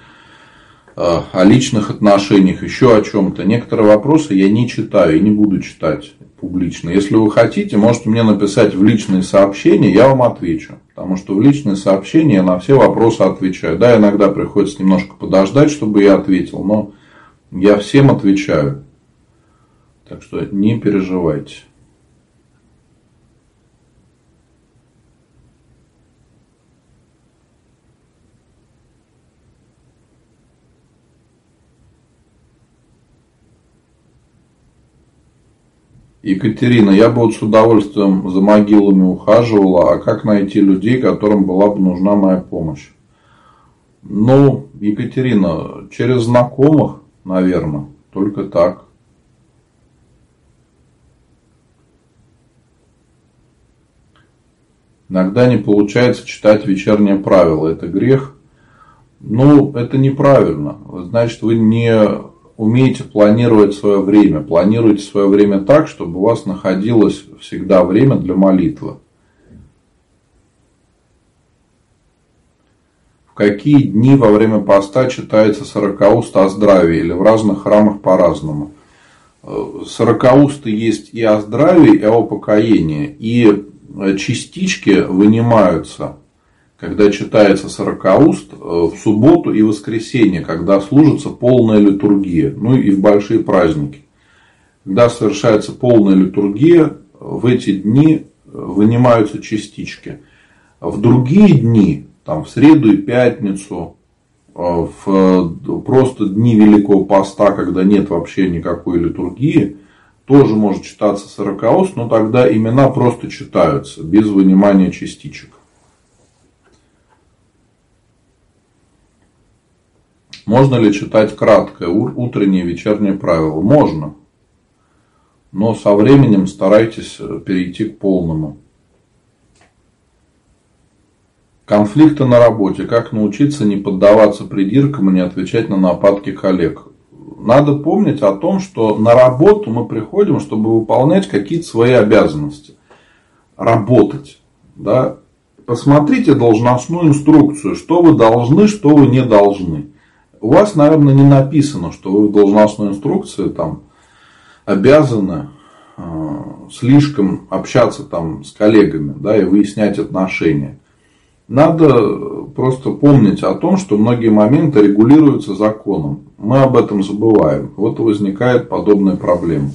о личных отношениях, еще о чем-то. Некоторые вопросы я не читаю и не буду читать публично. Если вы хотите, можете мне написать в личные сообщения, я вам отвечу. Потому что в личные сообщения я на все вопросы отвечаю. Да, иногда приходится немножко подождать, чтобы я ответил, но я всем отвечаю. Так что не переживайте. Екатерина, я бы вот с удовольствием за могилами ухаживала, а как найти людей, которым была бы нужна моя помощь? Ну, Екатерина, через знакомых, наверное, только так. Иногда не получается читать вечернее правило. Это грех. Ну, это неправильно. Значит, вы не умеете планировать свое время. Планируйте свое время так, чтобы у вас находилось всегда время для молитвы. В какие дни во время поста читается сорокауст о здравии? Или в разных храмах по-разному? Сорокаусты есть и о здравии, и о покоении. И частички вынимаются, когда читается сорокауст, в субботу и воскресенье, когда служится полная литургия, ну и в большие праздники. Когда совершается полная литургия, в эти дни вынимаются частички. В другие дни, там, в среду и пятницу, в просто дни Великого Поста, когда нет вообще никакой литургии, тоже может читаться сорокауст, но тогда имена просто читаются, без вынимания частичек. Можно ли читать краткое утреннее и вечернее правило? Можно. Но со временем старайтесь перейти к полному. Конфликты на работе. Как научиться не поддаваться придиркам и не отвечать на нападки коллег? Надо помнить о том, что на работу мы приходим, чтобы выполнять какие-то свои обязанности. Работать. Да? Посмотрите должностную инструкцию. Что вы должны, что вы не должны. У вас, наверное, не написано, что вы в должностной инструкции там обязаны э, слишком общаться там с коллегами, да, и выяснять отношения. Надо просто помнить о том, что многие моменты регулируются законом. Мы об этом забываем. Вот и возникает подобная проблема.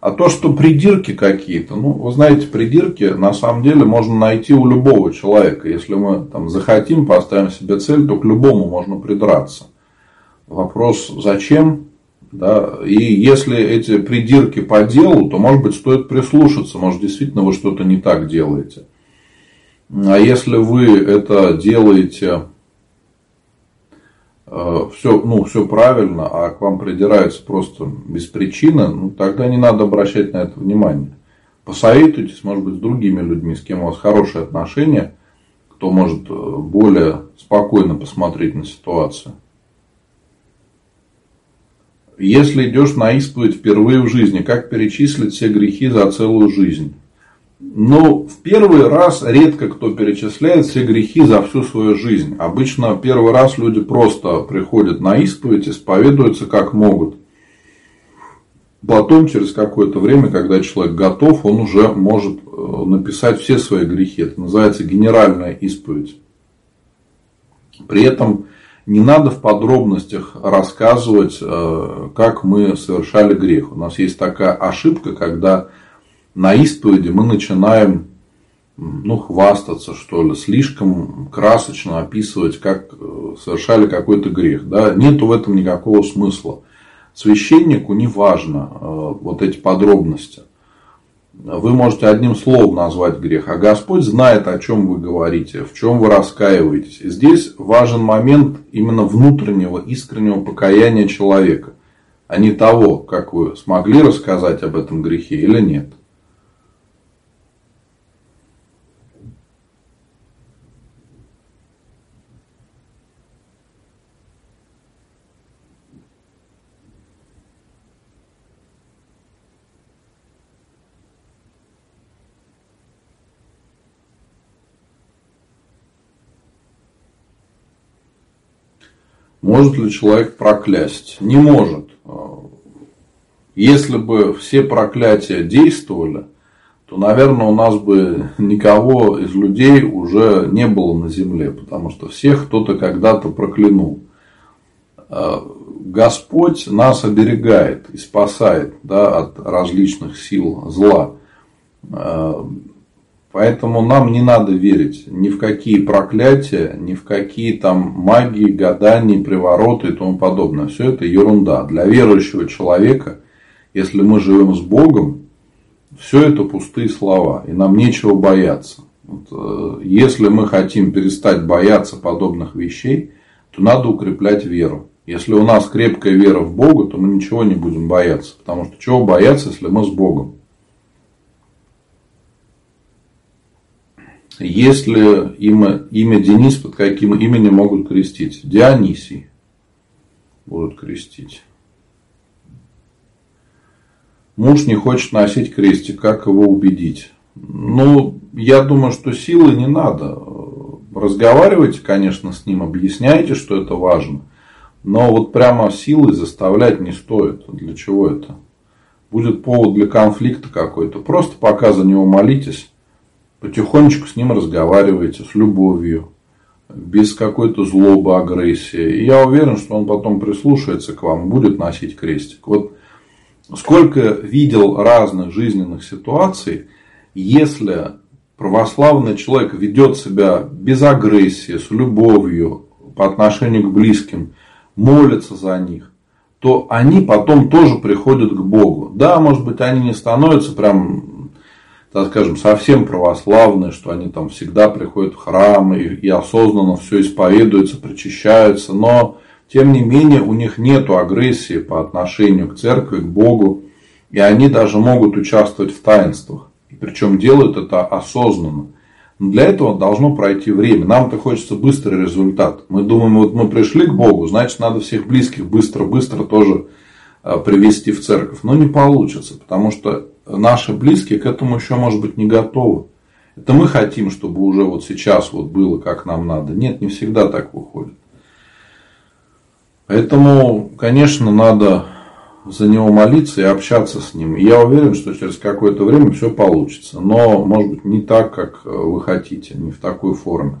А то, что придирки какие-то, ну, вы знаете, придирки на самом деле можно найти у любого человека. Если мы там захотим, поставим себе цель, то к любому можно придраться. Вопрос, зачем? Да? И если эти придирки по делу, то, может быть, стоит прислушаться. Может, действительно вы что-то не так делаете. А если вы это делаете э, все, ну, все правильно, а к вам придираются просто без причины, ну, тогда не надо обращать на это внимание. Посоветуйтесь, может быть, с другими людьми, с кем у вас хорошие отношения, кто может более спокойно посмотреть на ситуацию. Если идешь на исповедь впервые в жизни, как перечислить все грехи за целую жизнь? Но в первый раз редко кто перечисляет все грехи за всю свою жизнь. Обычно первый раз люди просто приходят на исповедь, исповедуются как могут. Потом, через какое-то время, когда человек готов, он уже может написать все свои грехи. Это называется генеральная исповедь. При этом не надо в подробностях рассказывать, как мы совершали грех. У нас есть такая ошибка, когда на исповеди мы начинаем, ну, хвастаться, что ли, слишком красочно описывать, как совершали какой-то грех. Да? Нет в этом никакого смысла. Священнику не важно вот эти подробности. Вы можете одним словом назвать грех, а Господь знает, о чем вы говорите, в чем вы раскаиваетесь. И здесь важен момент именно внутреннего, искреннего покаяния человека, а не того, как вы смогли рассказать об этом грехе или нет. Может ли человек проклясть? Не может. Если бы все проклятия действовали, то, наверное, у нас бы никого из людей уже не было на земле, потому что всех кто-то когда-то проклянул. Господь нас оберегает и спасает, да, от различных сил зла. Поэтому нам не надо верить ни в какие проклятия, ни в какие там магии, гадания, привороты и тому подобное. Все это ерунда. Для верующего человека, если мы живем с Богом, все это пустые слова. И нам нечего бояться. Вот, если мы хотим перестать бояться подобных вещей, то надо укреплять веру. Если у нас крепкая вера в Бога, то мы ничего не будем бояться. Потому что чего бояться, если мы с Богом? Есть ли имя, имя Денис, под каким именем могут крестить? Дионисий будут крестить. Муж не хочет носить крестик. Как его убедить? Ну, я думаю, что силы не надо. Разговаривайте, конечно, с ним. Объясняйте, что это важно. Но вот прямо силой заставлять не стоит. Для чего это? Будет повод для конфликта какой-то. Просто пока за него молитесь. Потихонечку с ним разговариваете, с любовью, без какой-то злобы, агрессии. И я уверен, что он потом прислушается к вам, будет носить крестик. Вот сколько видел разных жизненных ситуаций, если православный человек ведет себя без агрессии, с любовью по отношению к близким, молится за них, то они потом тоже приходят к Богу. Да, может быть, они не становятся прям... так скажем, совсем православные, что они там всегда приходят в храм и, и осознанно все исповедуются, причащаются, но тем не менее у них нет агрессии по отношению к церкви, к Богу, и они даже могут участвовать в таинствах, причем делают это осознанно. Но для этого должно пройти время, нам-то хочется быстрый результат. Мы думаем, вот мы пришли к Богу, значит, надо всех близких быстро-быстро тоже привести в церковь, но не получится, потому что наши близкие к этому еще, может быть, не готовы. Это мы хотим, чтобы уже вот сейчас вот было, как нам надо. Нет, не всегда так выходит. Поэтому, конечно, надо за него молиться и общаться с ним. И я уверен, что через какое-то время все получится. Но, может быть, не так, как вы хотите, не в такой форме.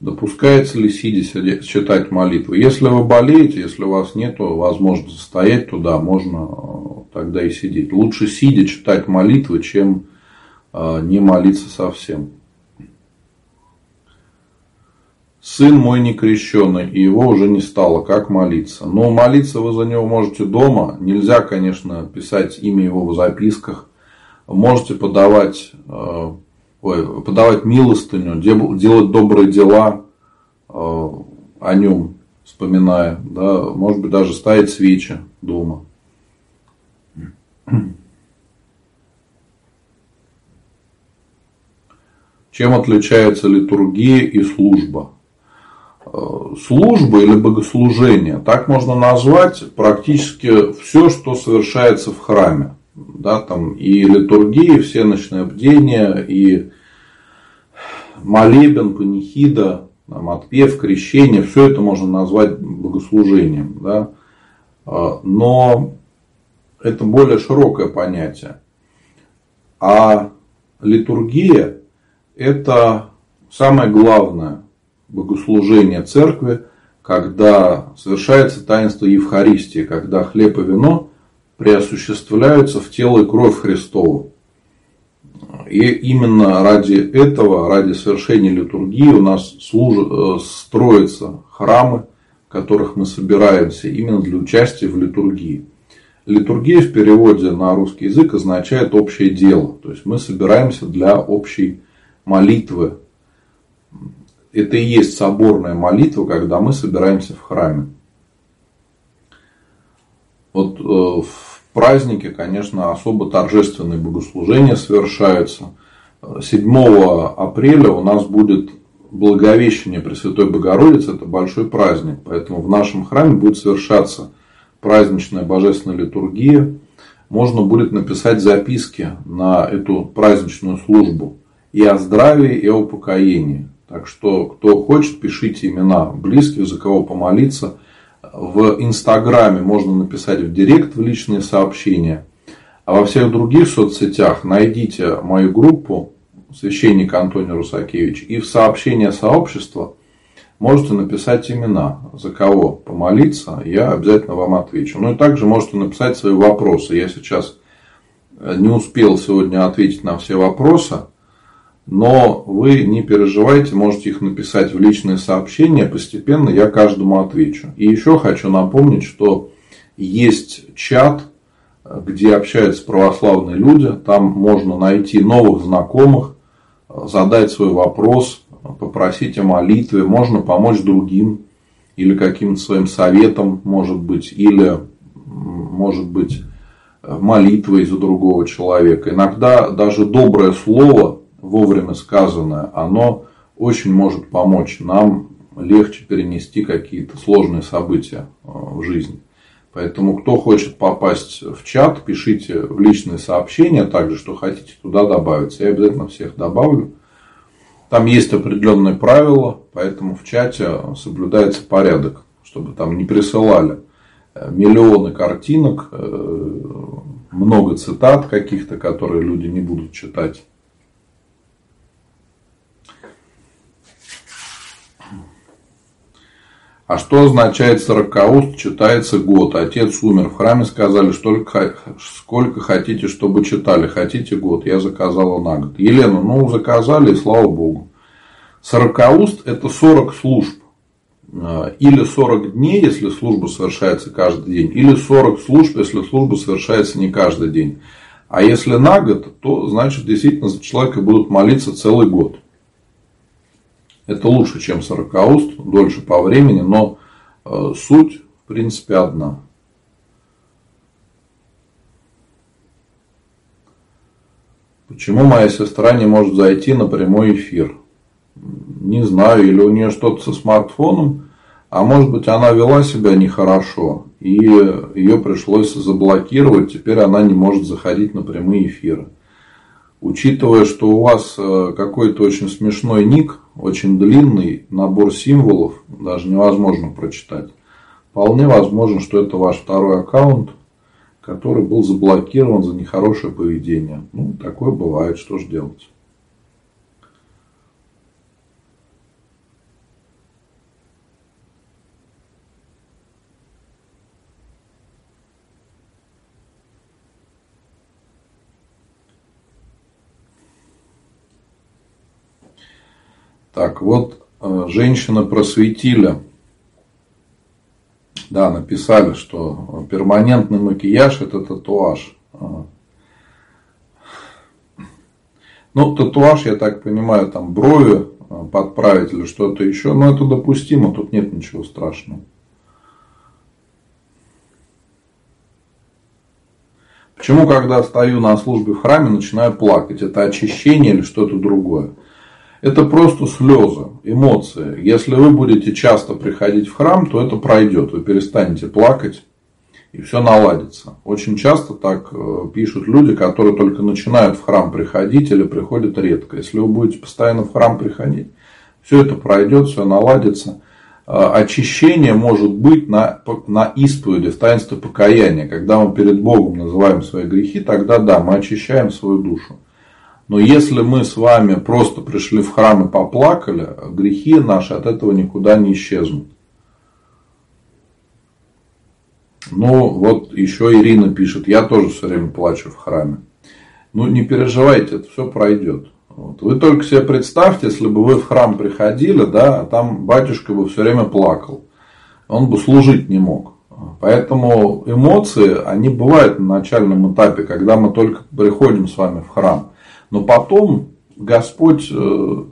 Допускается ли сидя читать молитвы? Если вы болеете, если у вас нет возможности стоять, то да, можно тогда и сидеть. Лучше сидя читать молитвы, чем не молиться совсем. Сын мой некрещенный, и его уже не стало. Как молиться? Но молиться вы за него можете дома. Нельзя, конечно, писать имя его в записках. Можете подавать... Ой, подавать милостыню, делать добрые дела о нем, вспоминая. Да, может быть, даже ставить свечи дома. Чем отличается литургия и служба? Служба или богослужение, так можно назвать практически все, что совершается в храме. Да, там и литургии, и всеночное бдение, и молебен, панихида, там, отпев, крещение. Все это можно назвать богослужением. Да? Но это более широкое понятие. А литургия – это самое главное богослужение церкви, когда совершается таинство Евхаристии, когда хлеб и вино преосуществляются в тело и кровь Христову. И именно ради этого, ради совершения литургии у нас служат, строятся храмы, в которых мы собираемся именно для участия в литургии. Литургия в переводе на русский язык означает общее дело. То есть мы собираемся для общей молитвы. Это и есть соборная молитва, когда мы собираемся в храме. Вот в празднике, конечно, особо торжественные богослужения совершаются. седьмого апреля у нас будет Благовещение Пресвятой Богородицы. Это большой праздник. Поэтому в нашем храме будет совершаться праздничная божественная литургия, можно будет написать записки на эту праздничную службу и о здравии, и о покоении. Так что, кто хочет, пишите имена близких, за кого помолиться. В Инстаграме можно написать в директ, в личные сообщения. А во всех других соцсетях найдите мою группу «Священник Антоний Русакевич» и в сообщение сообщества можете написать имена, за кого помолиться, я обязательно вам отвечу. Ну и также можете написать свои вопросы. Я сейчас не успел сегодня ответить на все вопросы, но вы не переживайте, можете их написать в личные сообщения, постепенно я каждому отвечу. И еще хочу напомнить, что есть чат, где общаются православные люди, там можно найти новых знакомых, задать свой вопрос, попросить о молитве, можно помочь другим или каким-то своим советом, может быть, или, может быть, молитвой за другого человека. Иногда даже доброе слово, вовремя сказанное, оно очень может помочь нам легче перенести какие-то сложные события в жизни. Поэтому, кто хочет попасть в чат, пишите в личные сообщения также, что хотите туда добавиться. Я обязательно всех добавлю. Там есть определенные правила, поэтому в чате соблюдается порядок, чтобы там не присылали миллионы картинок, много цитат каких-то, которые люди не будут читать. А что означает сорокауст? Читается год. Отец умер. В храме сказали, столько, сколько хотите, чтобы читали. Хотите год? Я заказала на год. Елена, ну заказали, и слава богу. Сорокауст – это сорок служб. Или сорок дней, если служба совершается каждый день. Или сорок служб, если служба совершается не каждый день. А если на год, то значит действительно за человека будут молиться целый год. Это лучше, чем сорокауст, дольше по времени, но суть, в принципе, одна. Почему моя сестра не может зайти на прямой эфир? Не знаю, или у нее что-то со смартфоном, а может быть, она вела себя нехорошо, и ее пришлось заблокировать, теперь она не может заходить на прямые эфиры. Учитывая, что у вас какой-то очень смешной ник, очень длинный набор символов, даже невозможно прочитать, вполне возможно, что это ваш второй аккаунт, который был заблокирован за нехорошее поведение. Ну, такое бывает, что же делать. Так, вот женщины просветили, да, написали, что перманентный макияж – это татуаж. Ну, татуаж, я так понимаю, там брови подправить или что-то еще, но это допустимо, тут нет ничего страшного. Почему, когда стою на службе в храме, начинаю плакать? Это очищение или что-то другое? Это просто слезы, эмоции. Если вы будете часто приходить в храм, то это пройдет. Вы перестанете плакать, и все наладится. Очень часто так пишут люди, которые только начинают в храм приходить или приходят редко. Если вы будете постоянно в храм приходить, все это пройдет, все наладится. Очищение может быть на, на исповеди, в таинстве покаяния. Когда мы перед Богом называем свои грехи, тогда да, мы очищаем свою душу. Но если мы с вами просто пришли в храм и поплакали, грехи наши от этого никуда не исчезнут. Ну, вот еще Ирина пишет, я тоже все время плачу в храме. Ну, не переживайте, это все пройдет. Вот. Вы только себе представьте, если бы вы в храм приходили, да, а там батюшка бы все время плакал. Он бы служить не мог. Поэтому эмоции, они бывают на начальном этапе, когда мы только приходим с вами в храм. Но потом Господь,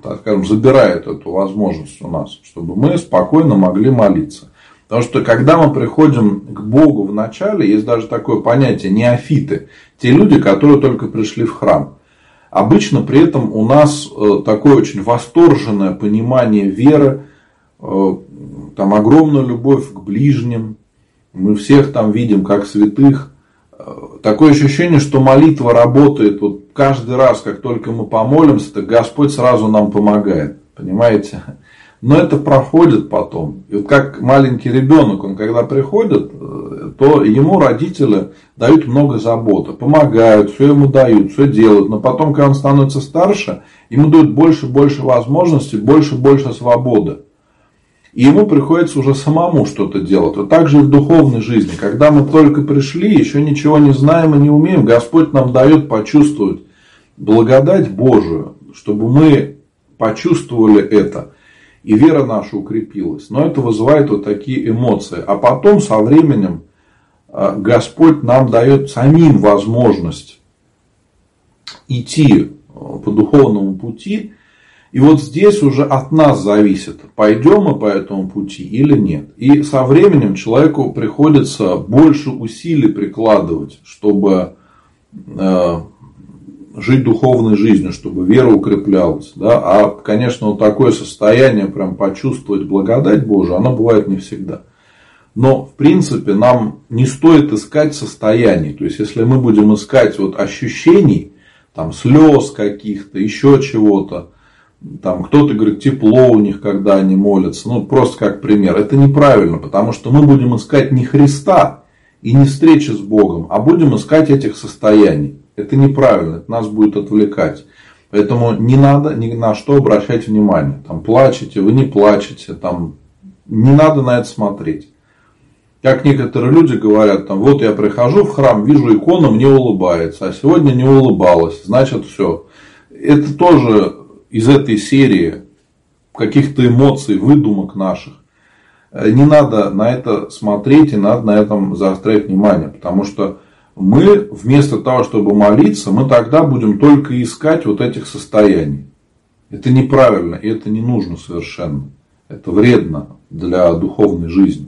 так скажем, забирает эту возможность у нас, чтобы мы спокойно могли молиться. Потому что, когда мы приходим к Богу в начале, есть даже такое понятие неофиты. Те люди, которые только пришли в храм. Обычно при этом у нас такое очень восторженное понимание веры, там огромная любовь к ближним, Мы всех там видим как святых. Такое ощущение, что молитва работает. Вот каждый раз, как только мы помолимся, так Господь сразу нам помогает. Понимаете? Но это проходит потом. И вот как маленький ребенок, он когда приходит, то ему родители дают много заботы, помогают, все ему дают, все делают. Но потом, когда он становится старше, ему дают больше и больше возможностей, больше и больше свободы. И ему приходится уже самому что-то делать. Вот так же и в духовной жизни. Когда мы только пришли, еще ничего не знаем и не умеем, Господь нам дает почувствовать благодать Божию, чтобы мы почувствовали это. И вера наша укрепилась. Но это вызывает вот такие эмоции. А потом со временем Господь нам дает самим возможность идти по духовному пути. И вот здесь уже от нас зависит, пойдем мы по этому пути или нет. И со временем человеку приходится больше усилий прикладывать, чтобы жить духовной жизнью, чтобы вера укреплялась. Да? А, конечно, вот такое состояние, прям почувствовать благодать Божию, оно бывает не всегда. Но, в принципе, нам не стоит искать состояний. То есть, если мы будем искать вот ощущений, там, слез каких-то, еще чего-то, там, кто-то говорит, тепло у них, когда они молятся, ну, просто как пример, это неправильно, потому что мы будем искать не Христа и не встречи с Богом, а будем искать этих состояний. Это неправильно, это нас будет отвлекать. Поэтому не надо ни на что обращать внимание. Там плачете, вы не плачете, там, не надо на это смотреть. Как некоторые люди говорят, там, вот я прихожу в храм, вижу икону, мне улыбается, а сегодня не улыбалась, значит все. Это тоже из этой серии каких-то эмоций, выдумок наших. Не надо на это смотреть и надо на этом заострять внимание, потому что мы вместо того, чтобы молиться, мы тогда будем только искать вот этих состояний. Это неправильно, и это не нужно совершенно. Это вредно для духовной жизни.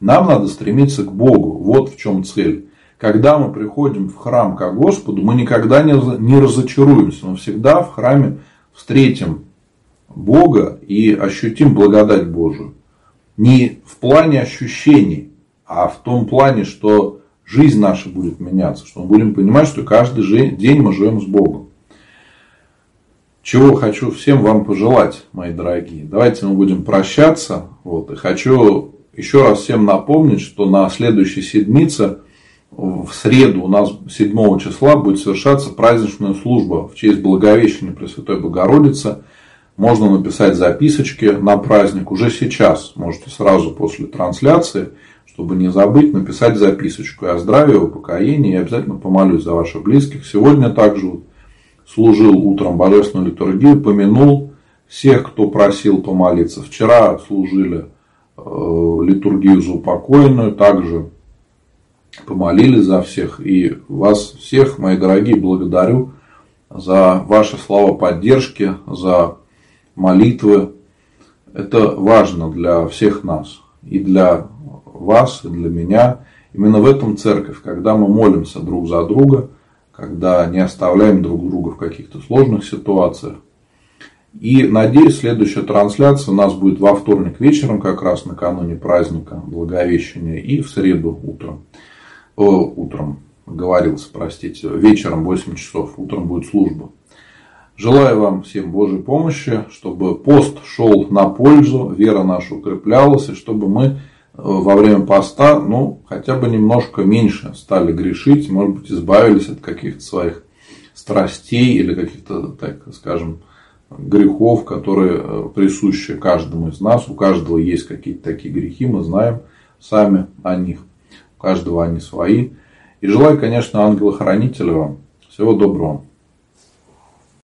Нам надо стремиться к Богу. Вот в чем цель. Когда мы приходим в храм ко Господу, мы никогда не разочаруемся. Мы всегда в храме встретим Бога и ощутим благодать Божию. Не в плане ощущений, а в том плане, что жизнь наша будет меняться, что мы будем понимать, что каждый день мы живем с Богом. Чего хочу всем вам пожелать, мои дорогие. Давайте мы будем прощаться. Вот. И хочу еще раз всем напомнить, что на следующей седмице, в среду у нас седьмого числа, будет совершаться праздничная служба в честь Благовещения Пресвятой Богородицы. Можно написать записочки на праздник уже сейчас. Можете сразу после трансляции, чтобы не забыть, написать записочку. Я о здравии, о покоении. Я обязательно помолюсь за ваших близких. Сегодня также служил утром Божественную литургию. Помянул всех, кто просил помолиться. Вчера служили литургию за упокоенную. Также помолились за всех. И вас всех, мои дорогие, благодарю за ваши слова поддержки, за молитвы. Это важно для всех нас. И для вас, и для меня. Именно в этом церковь, когда мы молимся друг за друга, когда не оставляем друг друга в каких-то сложных ситуациях. И, надеюсь, следующая трансляция у нас будет во вторник вечером, как раз накануне праздника Благовещения, и в среду утром. Э, утром, говорился, простите, вечером восемь часов, утром будет служба. Желаю вам всем Божьей помощи, чтобы пост шел на пользу, вера наша укреплялась, и чтобы мы во время поста, ну, хотя бы немножко меньше стали грешить, может быть, избавились от каких-то своих страстей или каких-то, так скажем, грехов, которые присущи каждому из нас. У каждого есть какие-то такие грехи, мы знаем сами о них. У каждого они свои. И желаю, конечно, ангела-хранителя вам. Всего доброго.